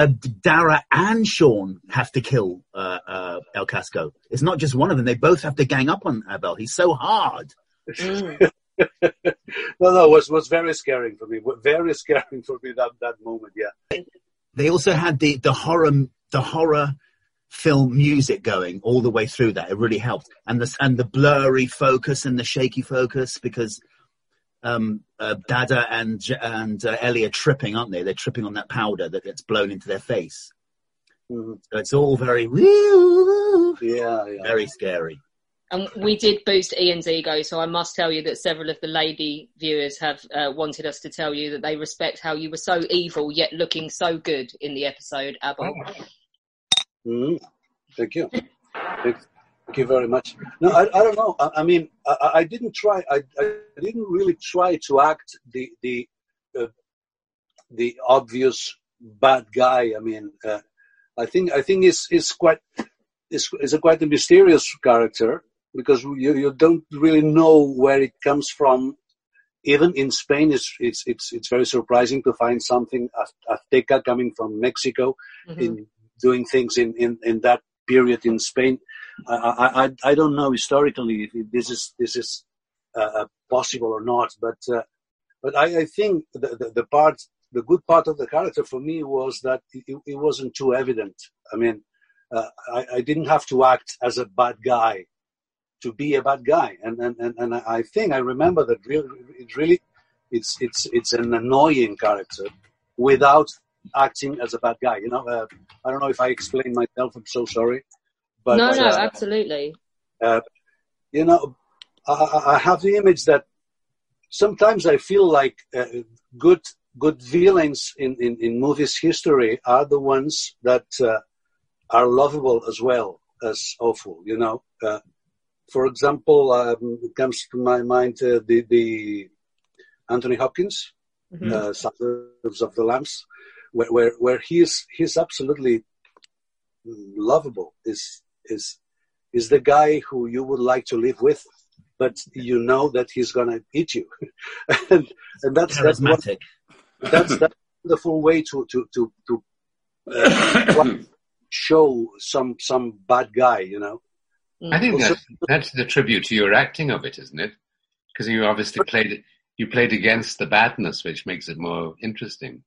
Dara and Sean have to kill El Casco. It's not just one of them. They both have to gang up on Abel. He's so hard. No, it was very scaring for me. Very scaring for me that moment, yeah. They also had the horror film music going all the way through that. It really helped. And the blurry focus and the shaky focus, because... Dada and Ellie are tripping, aren't they? They're tripping on that powder that gets blown into their face. Mm-hmm. So it's all very, very scary. And we did boost Ian's ego, so I must tell you that several of the lady viewers have wanted us to tell you that they respect how you were so evil yet looking so good in the episode, Abel. Mm-hmm. Thank you. Thank you very much. No, I don't know. I mean, I didn't try. I didn't really try to act the obvious bad guy. I mean, I think it's quite a mysterious character, because you don't really know where it comes from. Even in Spain, it's very surprising to find something Azteca coming from Mexico, mm-hmm. in doing things in that period in Spain. I don't know historically if this is possible or not, but I think the good part of the character for me was that it wasn't too evident. I mean, I didn't have to act as a bad guy to be a bad guy, and I think I remember that really it's an annoying character without acting as a bad guy. You know, I don't know if I explained myself. I'm so sorry. But, no, absolutely. You know, I have the image that sometimes I feel like good villains in movies history are the ones that are lovable as well as awful, you know. For example, comes to my mind the Anthony Hopkins, mm-hmm. Silence of the Lambs, where he's absolutely lovable. Is the guy who you would like to live with, but you know that he's gonna eat you, and that's charismatic. That's the full way to show some bad guy, you know. I think that's the tribute to your acting of it, isn't it? Because you obviously played against the badness, which makes it more interesting.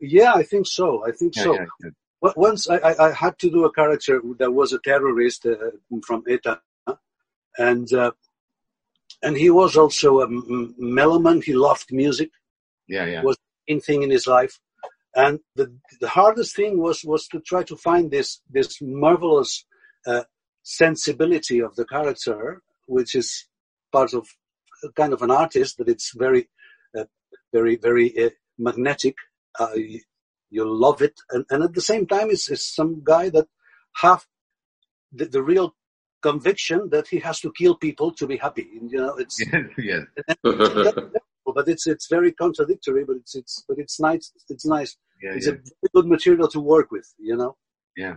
Yeah, I think so. Yeah. Once I had to do a character that was a terrorist from ETA, and he was also a meloman. He loved music. Yeah. It was the main thing in his life, and the hardest thing was to try to find this marvelous sensibility of the character, which is part of kind of an artist, but it's very, very, very magnetic. You love it, and at the same time, it's some guy that have the real conviction that he has to kill people to be happy. You know, it's yeah. But it's very contradictory. But it's nice. It's nice. Yeah, it's a good material to work with. You know. Yeah.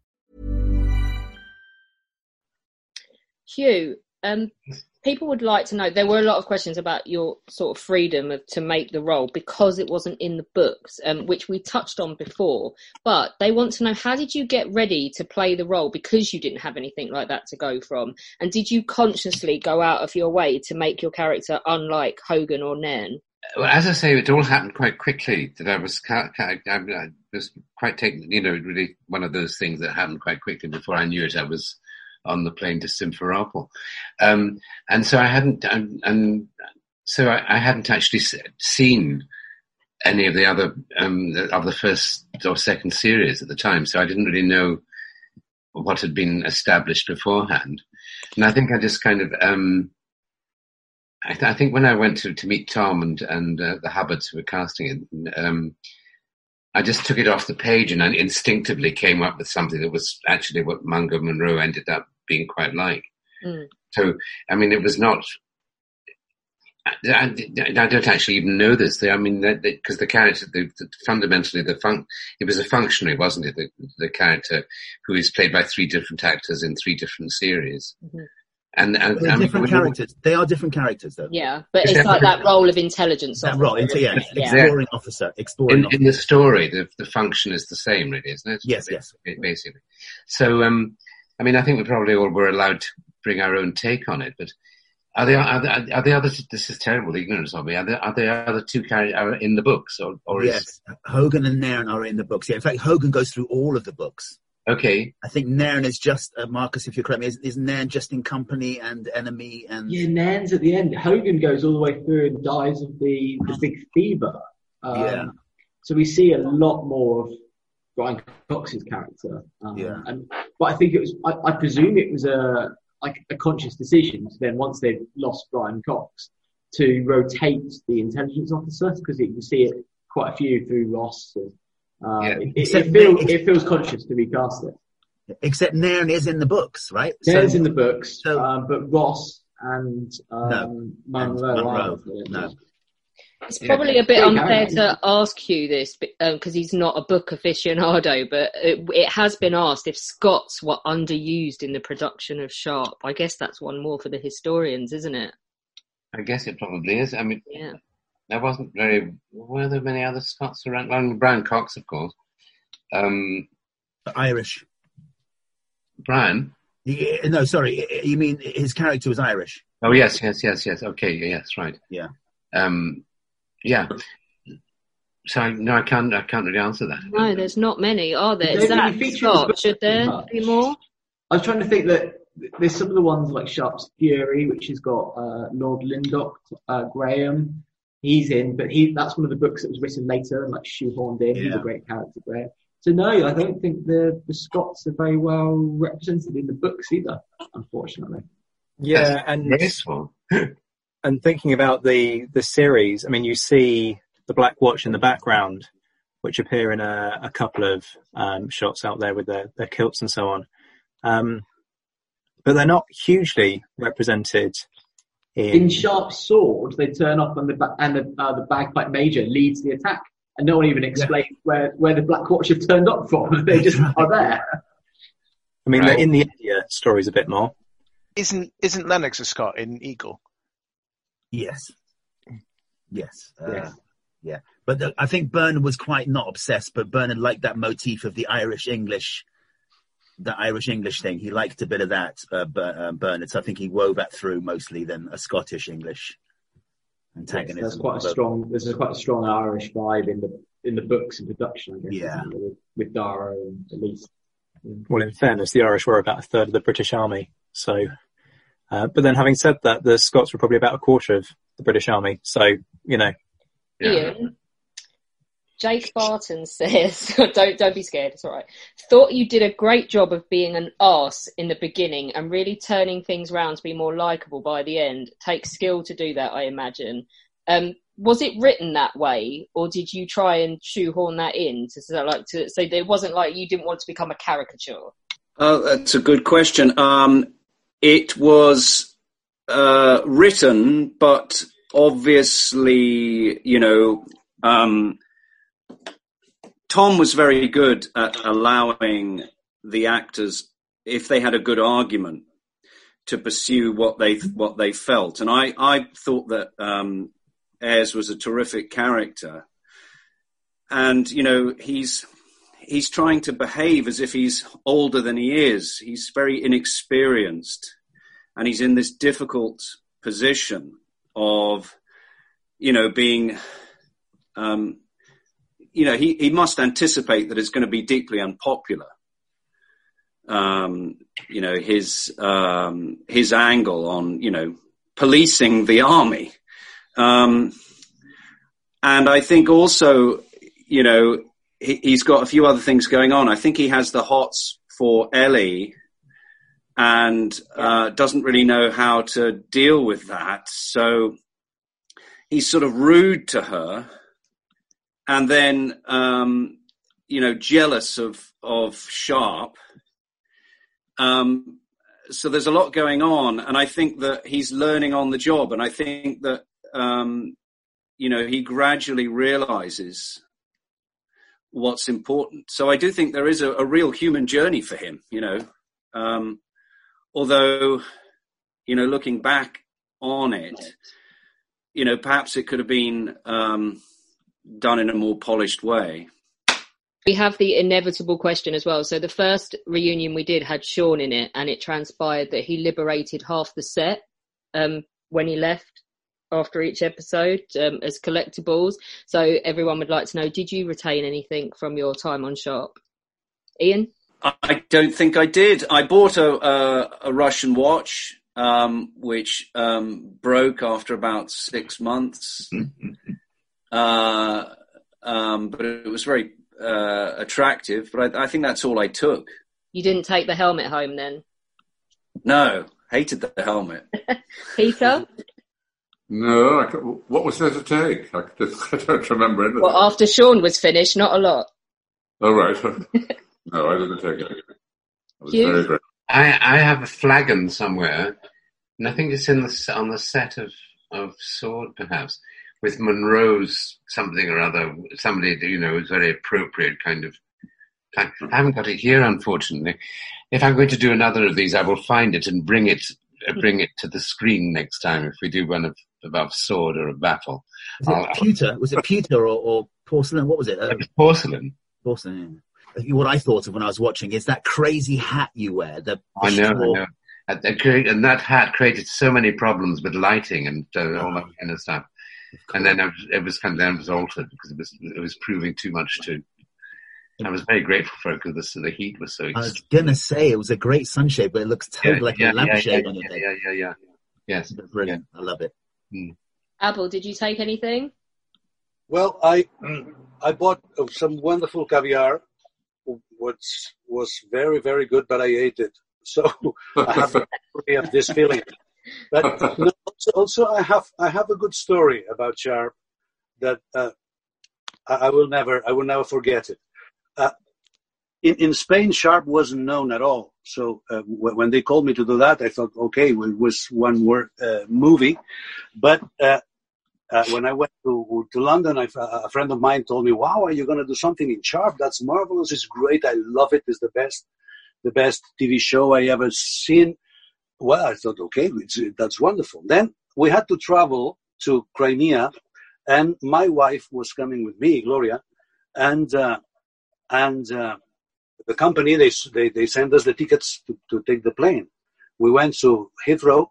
Hugh, people would like to know, there were a lot of questions about your sort of freedom to make the role because it wasn't in the books, which we touched on before, but they want to know, how did you get ready to play the role because you didn't have anything like that to go from? And did you consciously go out of your way to make your character unlike Hogan or Nairn? Well, as I say, it all happened quite quickly. That I was quite taken, really one of those things that happened quite quickly. Before I knew it, I was on the plane to Simferopol, and so I hadn't actually seen any of the other of the first or second series at the time, so I didn't really know what had been established beforehand. And I think I just kind of I think when I went to meet Tom and the Hubbards who were casting it, I just took it off the page and I instinctively came up with something that was actually what Mungo Monroe ended up being quite like. Mm. So, I mean, it was not... I don't actually even know this. I mean, because the character, fundamentally, it was a functionary, wasn't it? The character who is played by three different actors in three different series. Mm-hmm. Characters. They are different characters, though. Yeah, but it's like that role of intelligence. That role, exploring officer. In the story, the function is the same, really, isn't it? Yes. Basically. So, I mean, I think we probably all were allowed to bring our own take on it. But are the others? This is terrible ignorance of me. Are there other two characters are in the books, or yes, Hogan and Nairn are in the books. Yeah, in fact, Hogan goes through all of the books. Okay. I think Nairn is just, Marcus, if you're correct, is Nairn just in Company and Enemy? And yeah, Nairn's at the end. Hogan goes all the way through and dies of the big fever. Yeah. So we see a lot more of Brian Cox's character. But I think I presume it was a conscious decision to then, once they'd lost Brian Cox, to rotate the intelligence officer, because you see it quite a few through Ross. It feels conscious to recast it. Except Nairn is in the books, right? Nairn's in the books, so, but Ross and Munro. No. It's probably a bit unfair to ask you this because he's not a book aficionado, but it has been asked if Scots were underused in the production of Sharp. I guess that's one more for the historians, isn't it? I guess it probably is. I mean... Yeah. Were there many other Scots around? Well, Brian Cox, of course. The Irish. Brian? No, sorry. You mean his character was Irish? Oh, yes. Okay, yes, right. Yeah. Yeah. So, no, I can't really answer that. No, there's not many, are there? Is that Scott? Should there be more? I was trying to think that there's some of the ones like Sharpe's Fury, which has got Lord Lindock, Graham. He's in, but that's one of the books that was written later and like shoehorned in. Yeah. He's a great character there. So no, I don't think the Scots are very well represented in the books either, unfortunately. Yeah, and thinking about the series, I mean, you see the Black Watch in the background, which appear in a couple of shots out there with their kilts and so on. But they're not hugely represented. In Sharp Sword, they turn off and the bagpipe major leads the attack, and no one even explains where the Black Watch have turned up from. They just are there. I mean, They're in the India stories a bit more. Isn't Lennox a Scot in Eagle? Yes. Yeah. But I think Bernard was quite not obsessed, but Bernard liked that motif of the Irish English thing. He liked a bit of that, Bernard. So I think he wove that through mostly than a Scottish English antagonism. Yes, there's quite a strong Irish vibe in the books and production, I guess, with Darrow and Elise. Well, in fairness, the Irish were about a third of the British army. So, but then having said that, the Scots were probably about a quarter of the British army. So, you know. Yeah. Ian, Jake Barton says, don't be scared, it's all right. Thought you did a great job of being an arse in the beginning and really turning things around to be more likeable by the end. Takes skill to do that, I imagine. Was it written that way, or did you try and shoehorn that in? So it wasn't like you didn't want to become a caricature. That's a good question. It was written, but obviously, you know, Tom was very good at allowing the actors, if they had a good argument, to pursue what they felt. And I thought that Ayres was a terrific character, and you know, he's trying to behave as if he's older than he is. He's very inexperienced, and he's in this difficult position of, you know, being, you know, he must anticipate that it's going to be deeply unpopular. You know, his angle on, you know, policing the army. And I think also, you know, he's got a few other things going on. I think he has the hots for Ellie and doesn't really know how to deal with that. So he's sort of rude to her and then, you know, jealous of Sharp. So there's a lot going on, and I think that he's learning on the job, and I think that, you know, he gradually realizes what's important. So I do think there is a real human journey for him, you know, although, you know, looking back on it, you know, perhaps it could have been done in a more polished way. We have the inevitable question as well. So the first reunion we did had Sean in it, and it transpired that he liberated half the set when he left after each episode as collectibles. So everyone would like to know, did you retain anything from your time on Sharp? Ian? I don't think I did. I bought a Russian watch, which broke after about 6 months. But it was very attractive, but I think that's all I took. You didn't take the helmet home then? No, hated the helmet. Peter? No, what was there to take? I don't remember anything. Well, after Sean was finished, not a lot. Oh, right. No, I didn't take it. I was very grateful. I have a flagon somewhere, and I think it's on the set of Sword, perhaps, with Monroe's something or other, somebody, you know, is very appropriate kind of. I haven't got it here, unfortunately. If I'm going to do another of these, I will find it and bring it to the screen next time if we do one about sword or a battle. Was it pewter or porcelain? What was it? It was porcelain. Porcelain. What I thought of when I was watching is that crazy hat you wear. I know. And that hat created so many problems with lighting and all that kind of stuff. And then it was altered because it was proving too much to. I was very grateful for it because the heat was so extreme. I was going to say it was a great sunshade, but it looks like a lampshade on it. Yeah. Yes. Brilliant. Yeah. I love it. Mm. Abel, did you take anything? Well, I bought some wonderful caviar, which was very, very good, but I ate it. So I have a memory of this feeling. But also, I have a good story about Sharp that I will never forget it. In Spain, Sharp wasn't known at all. So when they called me to do that, I thought, okay, well, it was one word movie. But when I went to London, a friend of mine told me, "Wow, are you going to do something in Sharp? That's marvelous! It's great! I love it! It's the best TV show I ever seen." Well, I thought, okay, that's wonderful. Then we had to travel to Crimea, and my wife was coming with me, Gloria, and the company, they sent us the tickets to take the plane. We went to Heathrow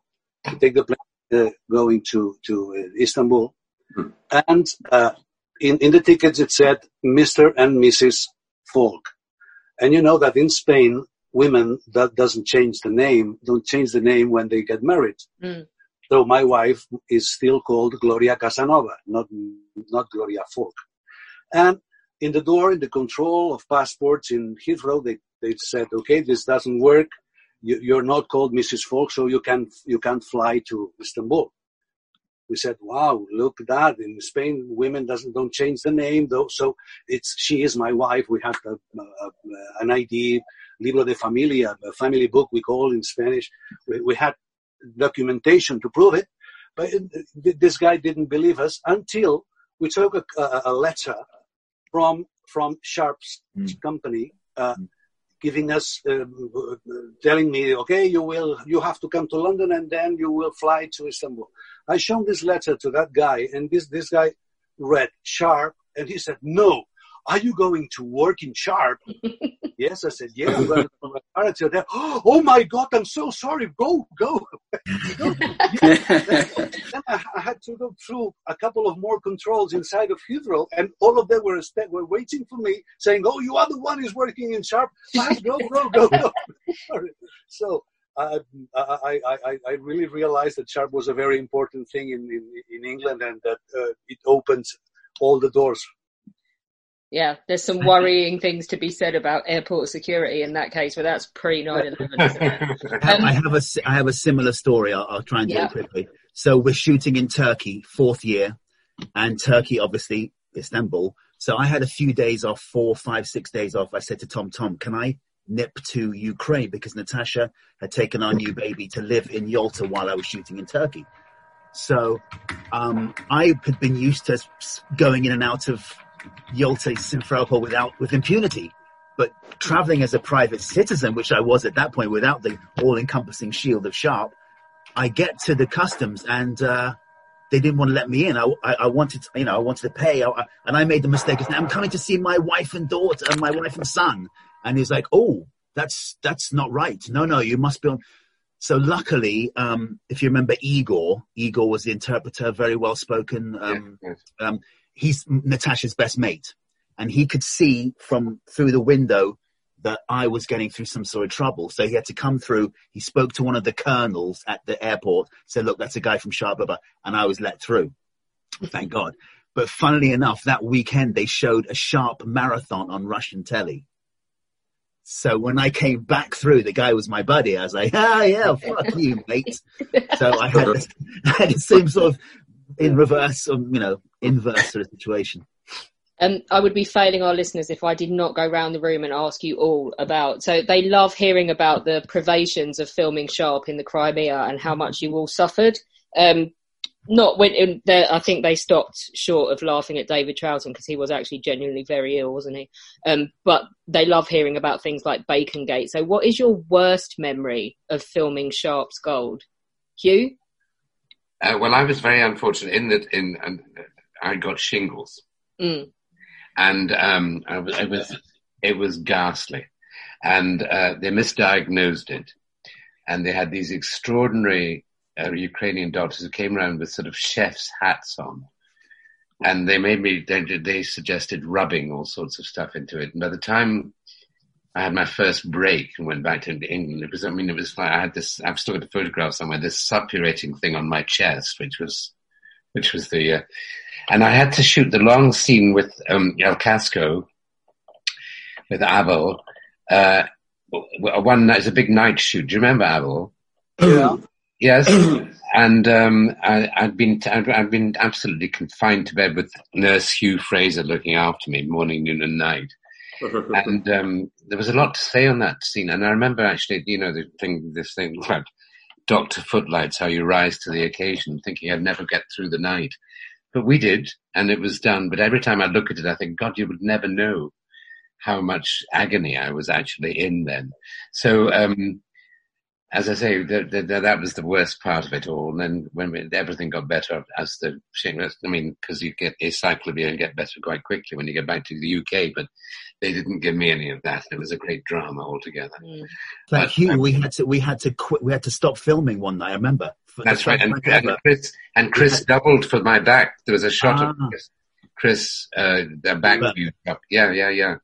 to take the plane going to Istanbul, and in the tickets it said Mr. and Mrs. Folk And you know that in Spain, women that doesn't change the name, don't change the name when they get married. Mm. So my wife is still called Gloria Casanova, not Gloria Folk. And in the door, in the control of passports in Heathrow, they said, okay, this doesn't work. You're not called Mrs. Folk, so you can't fly to Istanbul. We said, wow, look at that. In Spain, women don't change the name, though. So she is my wife. We have an ID, libro de familia, a family book we call in Spanish. We had documentation to prove it. But this guy didn't believe us until we took a letter from Sharpe's company giving us, telling me, okay, you have to come to London and then you will fly to Istanbul. I showed this letter to that guy, and this guy read Sharp, and he said, no, are you going to work in Sharp? Yes, I said, yeah, I'm going from a character there. Oh my God, I'm so sorry, go. Go. Then I had to go through a couple of more controls inside of Heathrow, and all of them were waiting for me, saying, oh, you are the one who's working in Sharp. Go. Sorry. So I really realized that Sharp was a very important thing in England, and that it opened all the doors. Yeah, there's some worrying things to be said about airport security in that case, but that's pre-9/11, isn't it? I have a similar story. I'll try and do it quickly. So we're shooting in Turkey, 4th year, and Turkey, obviously, Istanbul. So I had a few days off, 4, 5, 6 days off. I said to Tom, can I nip to Ukraine? Because Natasha had taken our new baby to live in Yalta while I was shooting in Turkey. So I had been used to going in and out of Yalta, Simferopol with impunity, but traveling as a private citizen, which I was at that point, without the all-encompassing shield of Sharp, I get to the customs and they didn't want to let me in. I wanted to pay, and I made the mistake of saying, I'm coming to see my wife and daughter, and my wife and son. And he's like, oh, that's not right. No, you must be on. So luckily, if you remember Igor was the interpreter, very well spoken. He's Natasha's best mate, and he could see from through the window that I was getting through some sort of trouble. So he had to come through. He spoke to one of the colonels at the airport, said, look, that's a guy from Sharp, and I was let through. Thank God. But funnily enough, that weekend they showed a Sharp marathon on Russian telly. So when I came back through, the guy was my buddy. I was like, fuck you, mate. So I had the same sort of inverse sort of situation. I would be failing our listeners if I did not go round the room and ask you all about, so they love hearing about the privations of filming Sharp in the Crimea and how much you all suffered. I think they stopped short of laughing at David Troughton because he was actually genuinely very ill, wasn't he? But they love hearing about things like Bacongate. So what is your worst memory of filming Sharpe's Gold? Hugh? Well, I was very unfortunate in that I got shingles, and it was ghastly, and they misdiagnosed it, and they had these extraordinary Ukrainian doctors who came around with sort of chef's hats on, and they suggested rubbing all sorts of stuff into it. And by the time I had my first break and went back to England, it was like I had this, I've still got a photograph somewhere, this suppurating thing on my chest, which was the, and I had to shoot the long scene with, El Casco, with Abel, one night, it's a big night shoot. Do you remember Abel? Yeah. Yes. And, I'd been absolutely confined to bed with Nurse Hugh Fraser looking after me morning, noon and night. And there was a lot to say on that scene, and I remember actually, this thing about Dr. Footlights, how you rise to the occasion, thinking I'd never get through the night, but we did, and it was done. But every time I look at it, I think, God, you would never know how much agony I was actually in then. So, as I say, that was the worst part of it all. And then everything got better as the shingles, because you get acyclovir and get better quite quickly when you get back to the UK. But they didn't give me any of that. It was a great drama altogether. Mm. Like you, we had to quit. We had to stop filming one night. I remember. That's right. And Chris doubled for my back. There was a shot of Chris, their back viewed up. Yeah.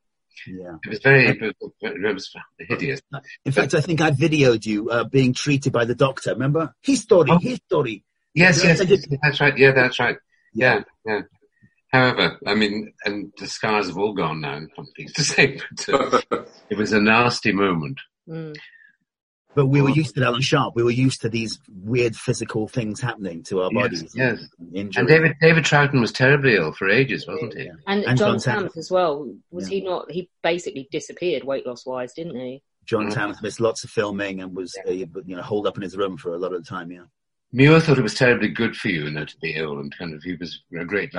Yeah, it was hideous. In fact, I think I videoed you being treated by the doctor. Remember his story. Yes, that's right. Yeah, that's right. Yeah. However, I mean, and the scars have all gone now. I'm pleased to say, but it was a nasty moment. Mm. But we were used to that on Sharp. We were used to these weird physical things happening to our bodies. Yes. And David Troughton was terribly ill for ages, wasn't he? Yeah. And John Tams as well. Was he not? He basically disappeared weight loss wise, didn't he? John Tams missed lots of filming and was holed up in his room for a lot of the time. Yeah. Muir thought it was terribly good for you, to be ill, and kind of he was a great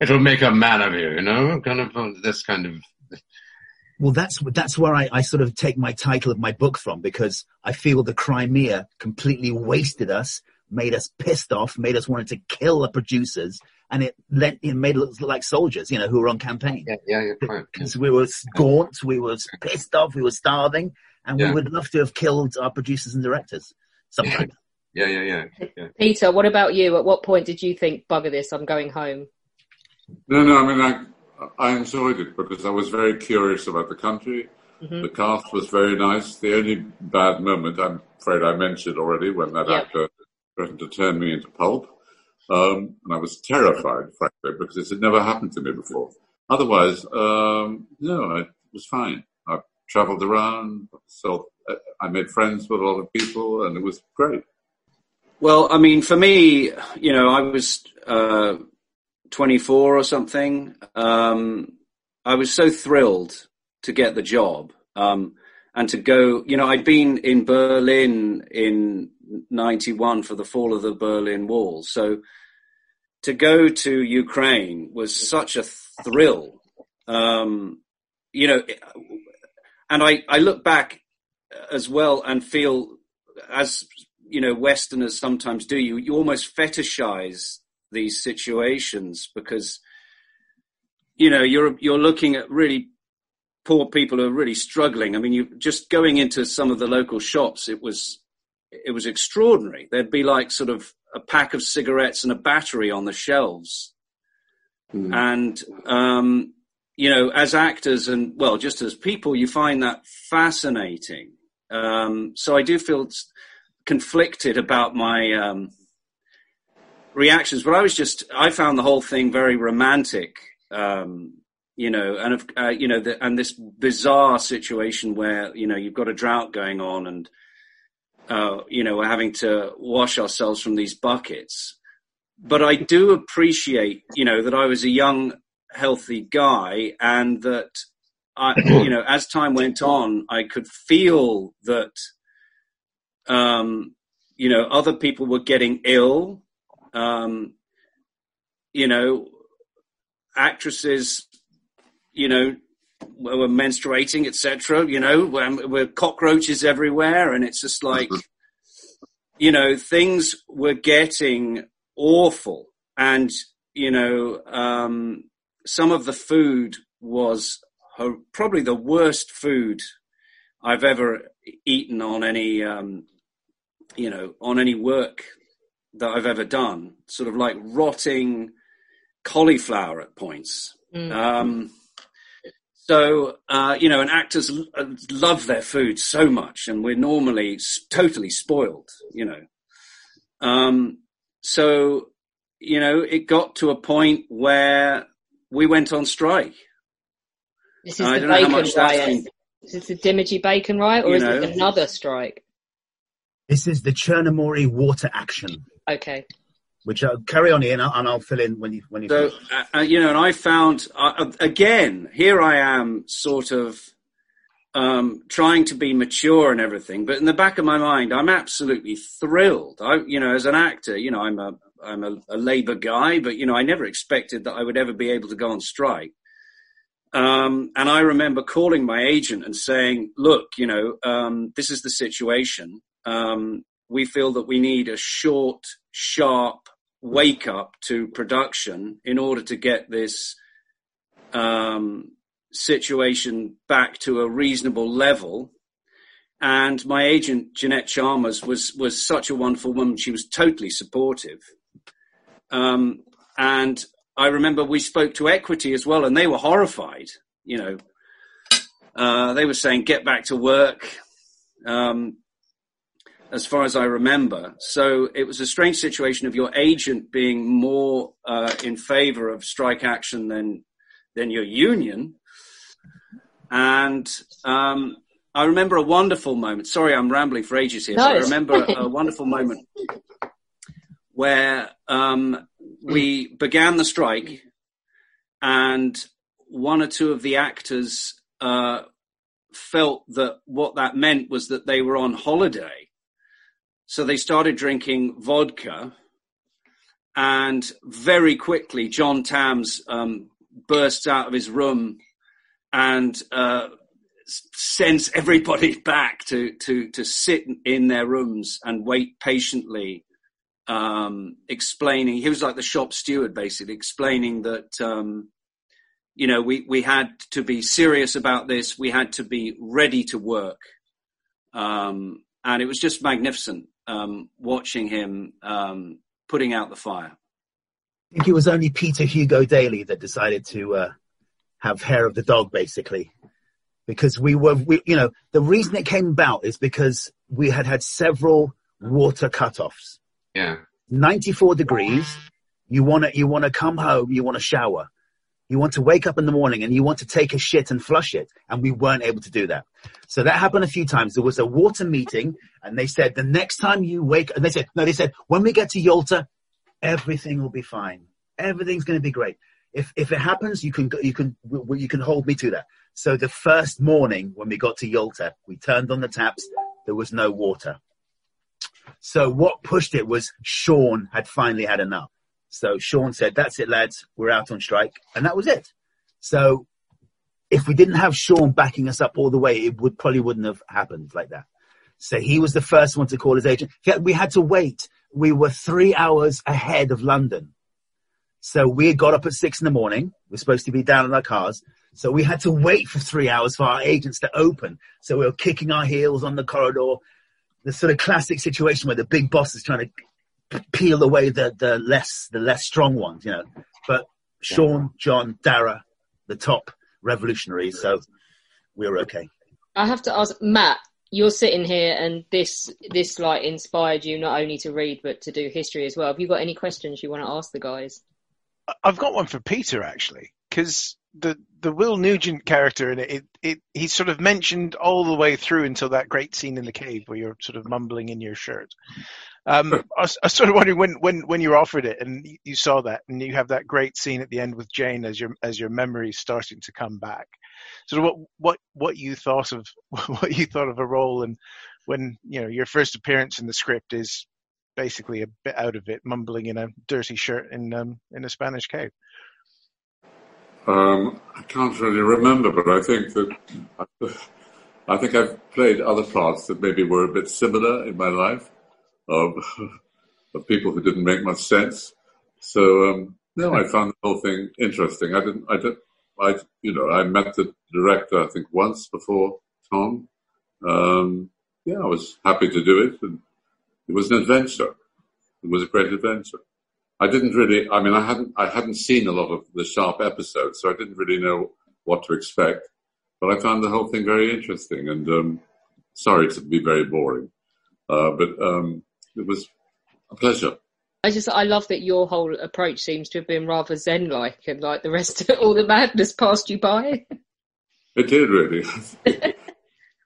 it'll make a man of you, kind of this kind of. Well, that's where I sort of take my title of my book from, because I feel the Crimea completely wasted us, made us pissed off, made us wanted to kill the producers, and it made us look like soldiers, who were on campaign. Yeah, because we were gaunt, we were pissed off, we were starving, and we would love to have killed our producers and directors sometimes. Yeah. Peter, what about you? At what point did you think, bugger this, I'm going home? No, I mean, I enjoyed it because I was very curious about the country. Mm-hmm. The cast was very nice. The only bad moment, I'm afraid I mentioned already, when that actor threatened to turn me into pulp. And I was terrified, frankly, because this had never happened to me before. Otherwise, it was fine. I travelled around, so I made friends with a lot of people, and it was great. Well, I mean, for me, I was... 24 or something. I was so thrilled to get the job and to go. I'd been in Berlin in 91 for the fall of the Berlin Wall. So to go to Ukraine was such a thrill. And I look back as well and feel, as Westerners sometimes do, you almost fetishize these situations because you're looking at really poor people who are really struggling. I mean, you just going into some of the local shops, it was extraordinary. There'd be like sort of a pack of cigarettes and a battery on the shelves. Mm. And as actors and just as people, you find that fascinating. So I do feel conflicted about my reactions, but I found the whole thing very romantic, and this bizarre situation where you've got a drought going on, and we're having to wash ourselves from these buckets. But I do appreciate, that I was a young, healthy guy, and that I, as time went on, I could feel that, other people were getting ill. Actresses, were menstruating, etc. We're cockroaches everywhere, and it's just like, things were getting awful, and some of the food was probably the worst food I've ever eaten on any, on any work that I've ever done, sort of like rotting cauliflower at points. Mm. And actors love their food so much, and we're normally totally spoiled, it got to a point where we went on strike. This is the bacon riot. Is this the Dimogy bacon riot, or is it another strike? This is the Chernomori water action. Okay. Which I'll carry on, Ian, and I'll fill in when you. So, and I found, again, here I am sort of trying to be mature and everything, but in the back of my mind, I'm absolutely thrilled. I as an actor, I'm a Labour guy, but, I never expected that I would ever be able to go on strike. And I remember calling my agent and saying, look, this is the situation. We feel that we need a short, sharp wake up to production in order to get this situation back to a reasonable level. And my agent, Jeanette Chalmers, was such a wonderful woman. She was totally supportive. And I remember we spoke to Equity as well, and they were horrified. They were saying, get back to work, as far as I remember. So it was a strange situation of your agent being more in favor of strike action than your union. And I remember a wonderful moment. Sorry, I'm rambling for ages here. No, but I remember a wonderful moment where we began the strike, and one or two of the actors felt that what that meant was that they were on holiday. So they started drinking vodka, and very quickly, John Tams bursts out of his room and sends everybody back to sit in their rooms and wait patiently, explaining. He was like the shop steward, basically, explaining that, you know, we had to be serious about this. We had to be ready to work. And it was just magnificent, watching him, putting out the fire. I think it was only Peter Hugo Daly that decided to, have hair of the dog, basically, because we the reason it came about is because we had several water cutoffs. Yeah. 94 degrees. You want to come home. You want to shower. You want to wake up in the morning and you want to take a shit and flush it. And we weren't able to do that. So that happened a few times. There was a water meeting and they said, the next time you wake up, and they said, when we get to Yalta, everything will be fine. Everything's going to be great. If it happens, you can hold me to that. So the first morning when we got to Yalta, we turned on the taps. There was no water. So what pushed it was Sean had finally had enough. So Sean said, that's it, lads. We're out on strike. And that was it. So if we didn't have Sean backing us up all the way, it probably wouldn't have happened like that. So he was the first one to call his agent. We had to wait. We were 3 hours ahead of London. So we got up at 6 a.m. We're supposed to be down in our cars. So we had to wait for 3 hours for our agents to open. So we were kicking our heels on the corridor. The sort of classic situation where the big boss is trying to peel away the less strong ones, you know. But Sean, John, Dara, the top revolutionaries, so we were okay. I have to ask, Matt, you're sitting here and this like inspired you not only to read but to do history as well. Have you got any questions you want to ask the guys? I've got one for Peter, actually, because the Will Nugent character in it, he's sort of mentioned all the way through until that great scene in the cave where you're sort of mumbling in your shirt. I was sort of wondering when you were offered it and you saw that, and you have that great scene at the end with Jane as your memory's starting to come back. Sort of what you thought of a role, and when you know your first appearance in the script is basically a bit out of it, mumbling in a dirty shirt in a Spanish cave. I can't really remember, but I think I've played other parts that maybe were a bit similar in my life, of people who didn't make much sense. So I found the whole thing interesting. I met the director I think once before, Tom. I was happy to do it, and it was an adventure. It was a great adventure. I hadn't seen a lot of the Sharp episodes, so I didn't really know what to expect. But I found the whole thing very interesting, and sorry to be very boring, but it was a pleasure. I love that your whole approach seems to have been rather zen-like, and like the rest of all the madness passed you by. It did, really.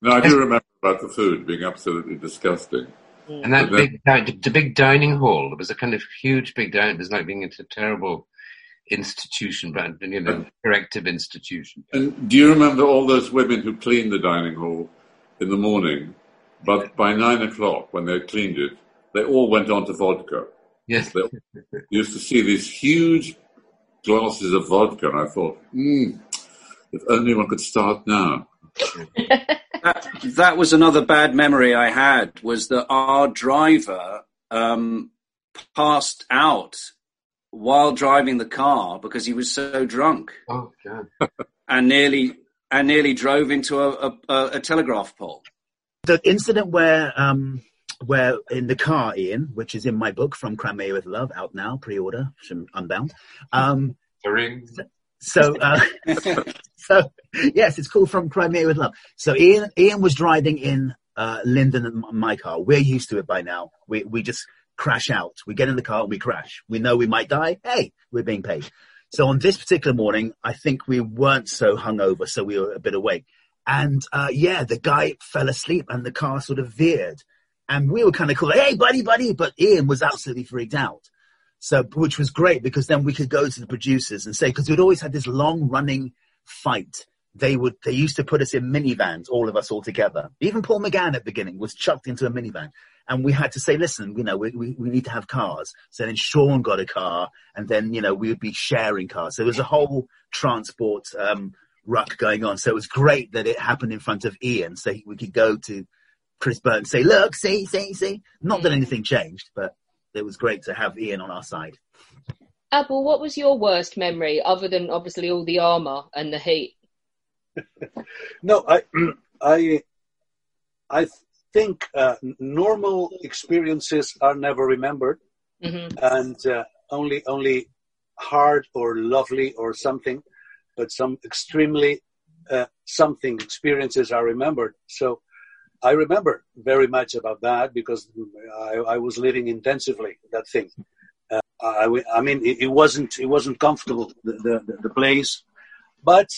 No, I do remember about the food being absolutely disgusting. And the big dining hall, there was a kind of huge big dining, it was like being into a terrible institution, but, you know, corrective institution. And do you remember all those women who cleaned the dining hall in the morning, but by 9 o'clock when they cleaned it, they all went on to vodka. Yes. They used to see these huge glasses of vodka, and I thought, if only one could start now. That was another bad memory I had, was that our driver passed out while driving the car because he was so drunk. Oh, God. and nearly drove into a telegraph pole. The incident where in the car, Ian, which is in my book, From Crimea with Love, out now, pre-order, from Unbound. So yes, it's called From Crimea with Love. So Ian was driving in Lyndon and my car. We're used to it by now. We just crash out. We get in the car, we crash. We know we might die. Hey, we're being paid. So on this particular morning, I think we weren't so hungover, so we were a bit awake. And the guy fell asleep and the car sort of veered. And we were kind of cool, like, hey, buddy. But Ian was absolutely freaked out. So, which was great, because then we could go to the producers and say, because we'd always had this long running fight. They used to put us in minivans, all of us all together. Even Paul McGann at the beginning was chucked into a minivan. And we had to say, listen, we need to have cars. So then Sean got a car, and then, we would be sharing cars. So there was a whole transport, ruck going on. So it was great that it happened in front of Ian. So we could go to Chris Burton and say, look, see. Not that anything changed, but it was great to have Ian on our side. Abel, what was your worst memory, other than obviously all the armour and the heat? No, I think normal experiences are never remembered, mm-hmm. and only hard or lovely or something, but some extremely something experiences are remembered. So I remember very much about that, because I was living intensively that thing. It wasn't comfortable, the place, but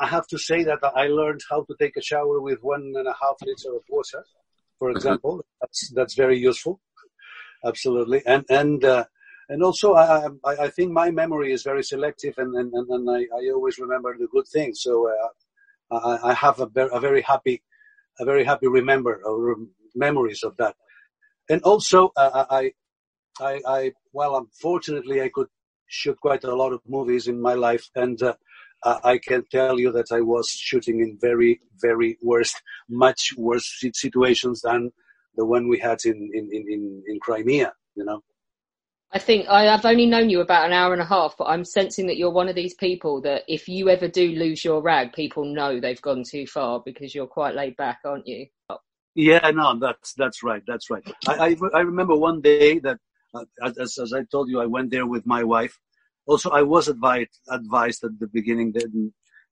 I have to say that I learned how to take a shower with 1.5 liters of water, for example. That's very useful, absolutely. And also, I think my memory is very selective, and I always remember the good things. So I have a very happy memories of that. And also, unfortunately, I could shoot quite a lot of movies in my life, and I can tell you that I was shooting in very, very much worse situations than the one we had in Crimea, I think I've only known you about 1.5 hours, but I'm sensing that you're one of these people that if you ever do lose your rag, people know they've gone too far, because you're quite laid back, aren't you? Yeah, no, that's right. I remember one day that, as I told you, I went there with my wife. Also, I was advised at the beginning that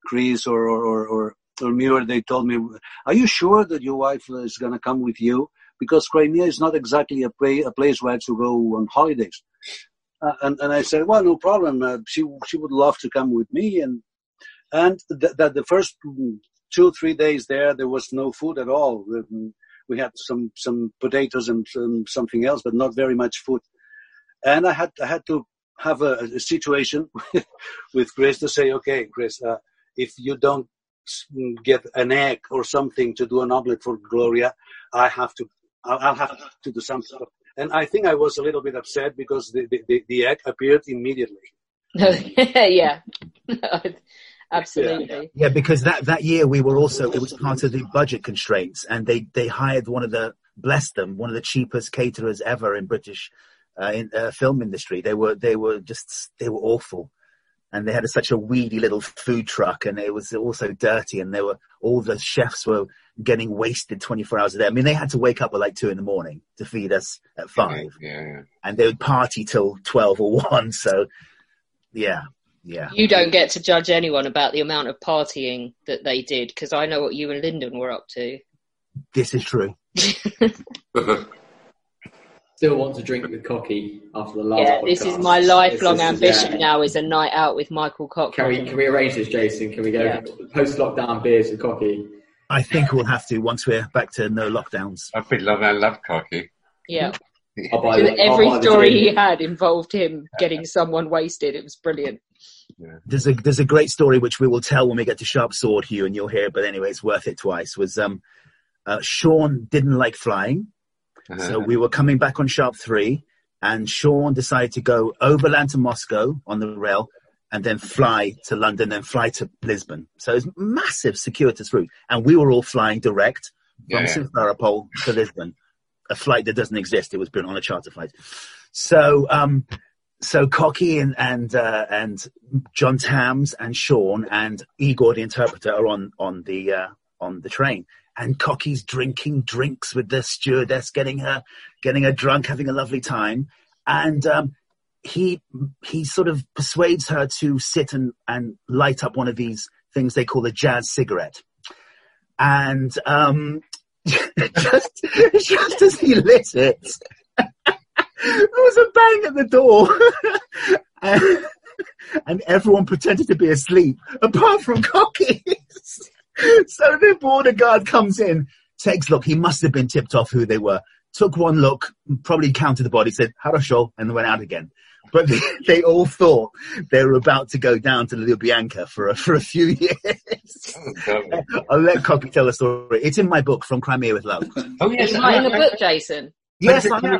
Chris or Muir, they told me, are you sure that your wife is going to come with you? Because Crimea is not exactly a place where to go on holidays. And I said, well, no problem. She would love to come with me. And the first 2-3 days there was no food at all. We had some potatoes and something else, but not very much food. And I had to have a situation with Chris to say, okay, Chris, if you don't get an egg or something to do an omelette for Gloria, I'll have to do something. And I think I was a little bit upset, because the egg appeared immediately. Yeah, absolutely. Yeah, because that year we were also, it was part of the budget constraints, and they hired one of the cheapest caterers ever in British film industry. They were awful, and they had such a weedy little food truck, and it was also dirty, and all the chefs were getting wasted 24 hours a day. I mean, they had to wake up at like 2 a.m. to feed us at 5, yeah. And they would party till 12 or 1. So yeah. You don't get to judge anyone about the amount of partying that they did, because I know what you and Lyndon were up to. This is true. Still want to drink with Cocky after the last podcast. This is my lifelong ambition now, is a night out with Michael Cocky. Can we arrange this, Jason? Can we go post-lockdown beers with Cocky? I think we'll have to, once we're back to no lockdowns. I love Cocky. Yeah. Every story he had involved him getting someone wasted. It was brilliant. Yeah. There's a great story which we will tell when we get to Sharp Sword, Hugh, and you'll hear, but anyway, it's worth it twice, was Sean didn't like flying. So we were coming back on Sharp 3, and Sean decided to go overland to Moscow on the rail, and then fly to London, then fly to Lisbon. So it's massive circuitous route. And we were all flying direct from Simferopol to Lisbon, a flight that doesn't exist. It was been on a charter flight. So Cocky and John Tams and Sean and Igor, the interpreter, are on the train. And Cocky's drinking drinks with the stewardess, getting her drunk, having a lovely time. And he sort of persuades her to sit and light up one of these things they call a jazz cigarette. And just as he lit it, there was a bang at the door. and everyone pretended to be asleep, apart from Cockies. So the border guard comes in, takes a look. He must have been tipped off who they were. Took one look, probably counted the body, said, Harasho, and went out again. But they all thought they were about to go down to Ljubljanka for a few years. Oh, I'll let Cocky tell the story. It's in my book, From Crimea with Love. Oh, yes. It's in the book, Jason. Yes, I am.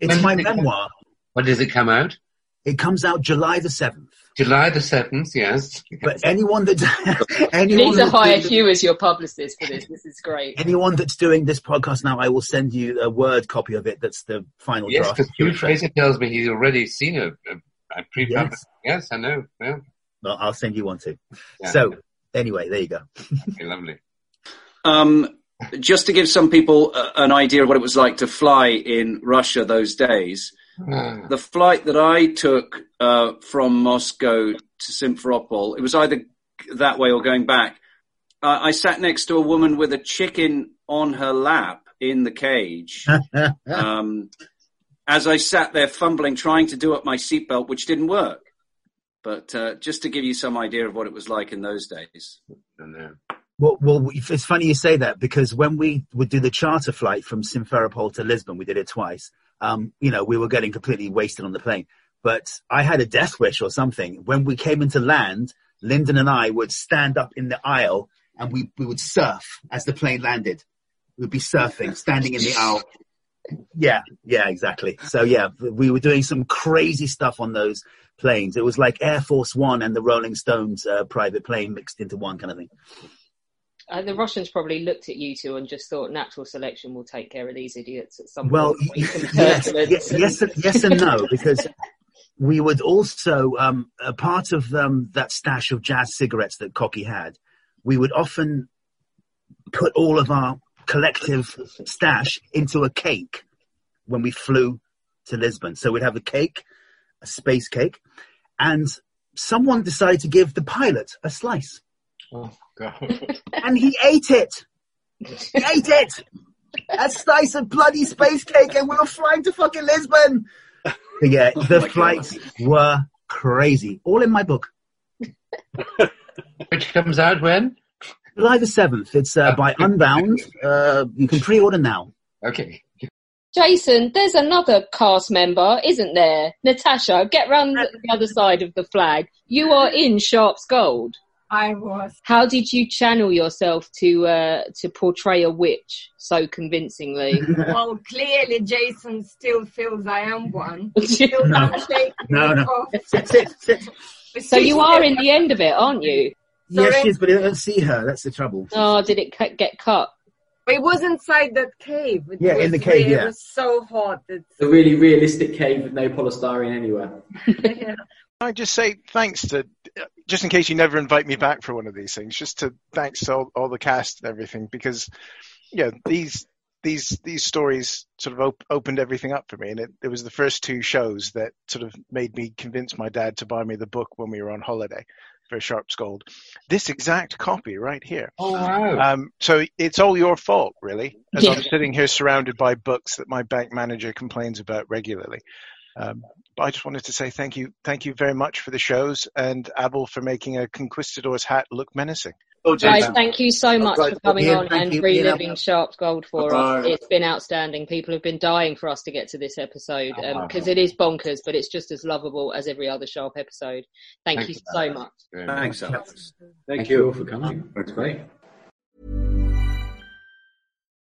It's my memoir. When does it come out? It comes out July the 7th. July the 7th, yes. But anyone that... anyone you need to hire Hugh as your publicist for this. This is great. Anyone that's doing this podcast now, I will send you a Word copy of it. That's the final draft. Yes, because Hugh Fraser tells me he's already seen a pre-public. Yes, I know. Yeah. Well, I'll send you one too. Yeah. So, anyway, there you go. Okay, lovely. Just to give some people an idea of what it was like to fly in Russia those days... The flight that I took from Moscow to Simferopol, it was either that way or going back. I sat next to a woman with a chicken on her lap in the cage. As I sat there fumbling, trying to do up my seatbelt, which didn't work. But just to give you some idea of what it was like in those days. Well, it's funny you say that, because when we would do the charter flight from Simferopol to Lisbon, we did it twice. We were getting completely wasted on the plane, but I had a death wish or something. When we came into land, Lyndon and I would stand up in the aisle and we would surf as the plane landed. We'd be surfing, standing in the aisle. Yeah, exactly. So we were doing some crazy stuff on those planes. It was like Air Force One and the Rolling Stones private plane mixed into one kind of thing. The Russians probably looked at you two and just thought natural selection will take care of these idiots at some point. Yes and no, because we would also, a part of that stash of jazz cigarettes that Cocky had, we would often put all of our collective stash into a cake when we flew to Lisbon. So we'd have a cake, a space cake, and someone decided to give the pilot a slice. Oh, God. And he ate it. That slice of bloody space cake, and we were flying to fucking Lisbon. But yeah, the flights were crazy. All in my book. Which comes out when? July the 7th. It's by Unbound. You can pre-order now. Okay. Jason, there's another cast member, isn't there? Natasha, get round the other side of the flag. You are in Sharpe's Gold. I was. How did you channel yourself to portray a witch so convincingly? Well, clearly Jason still feels I am one. No. So you are in the end of it, aren't you? Yes, she is, but I don't see her. That's the trouble. Oh, did it get cut? It was inside that cave. In the cave, It was so hot. It's a really realistic cave with no polystyrene anywhere. Yeah. Can I just say thanks to, just in case you never invite me back for one of these things, just to thanks to all the cast and everything, because these stories sort of opened everything up for me, and it was the first two shows that sort of made me convince my dad to buy me the book when we were on holiday for Sharpe's Gold. This exact copy right here. Oh wow! So it's all your fault, really, as I'm sitting here surrounded by books that my bank manager complains about regularly. But I just wanted to say thank you very much for the shows, and Abel for making a conquistador's hat look menacing. Oh, guys, thank you so much for coming on and reliving Sharpe's Gold for us. It's been outstanding. People have been dying for us to get to this episode because it is bonkers, but it's just as lovable as every other Sharp episode. Thank you so much. Thanks, Alex. Thank you all for coming. That's great.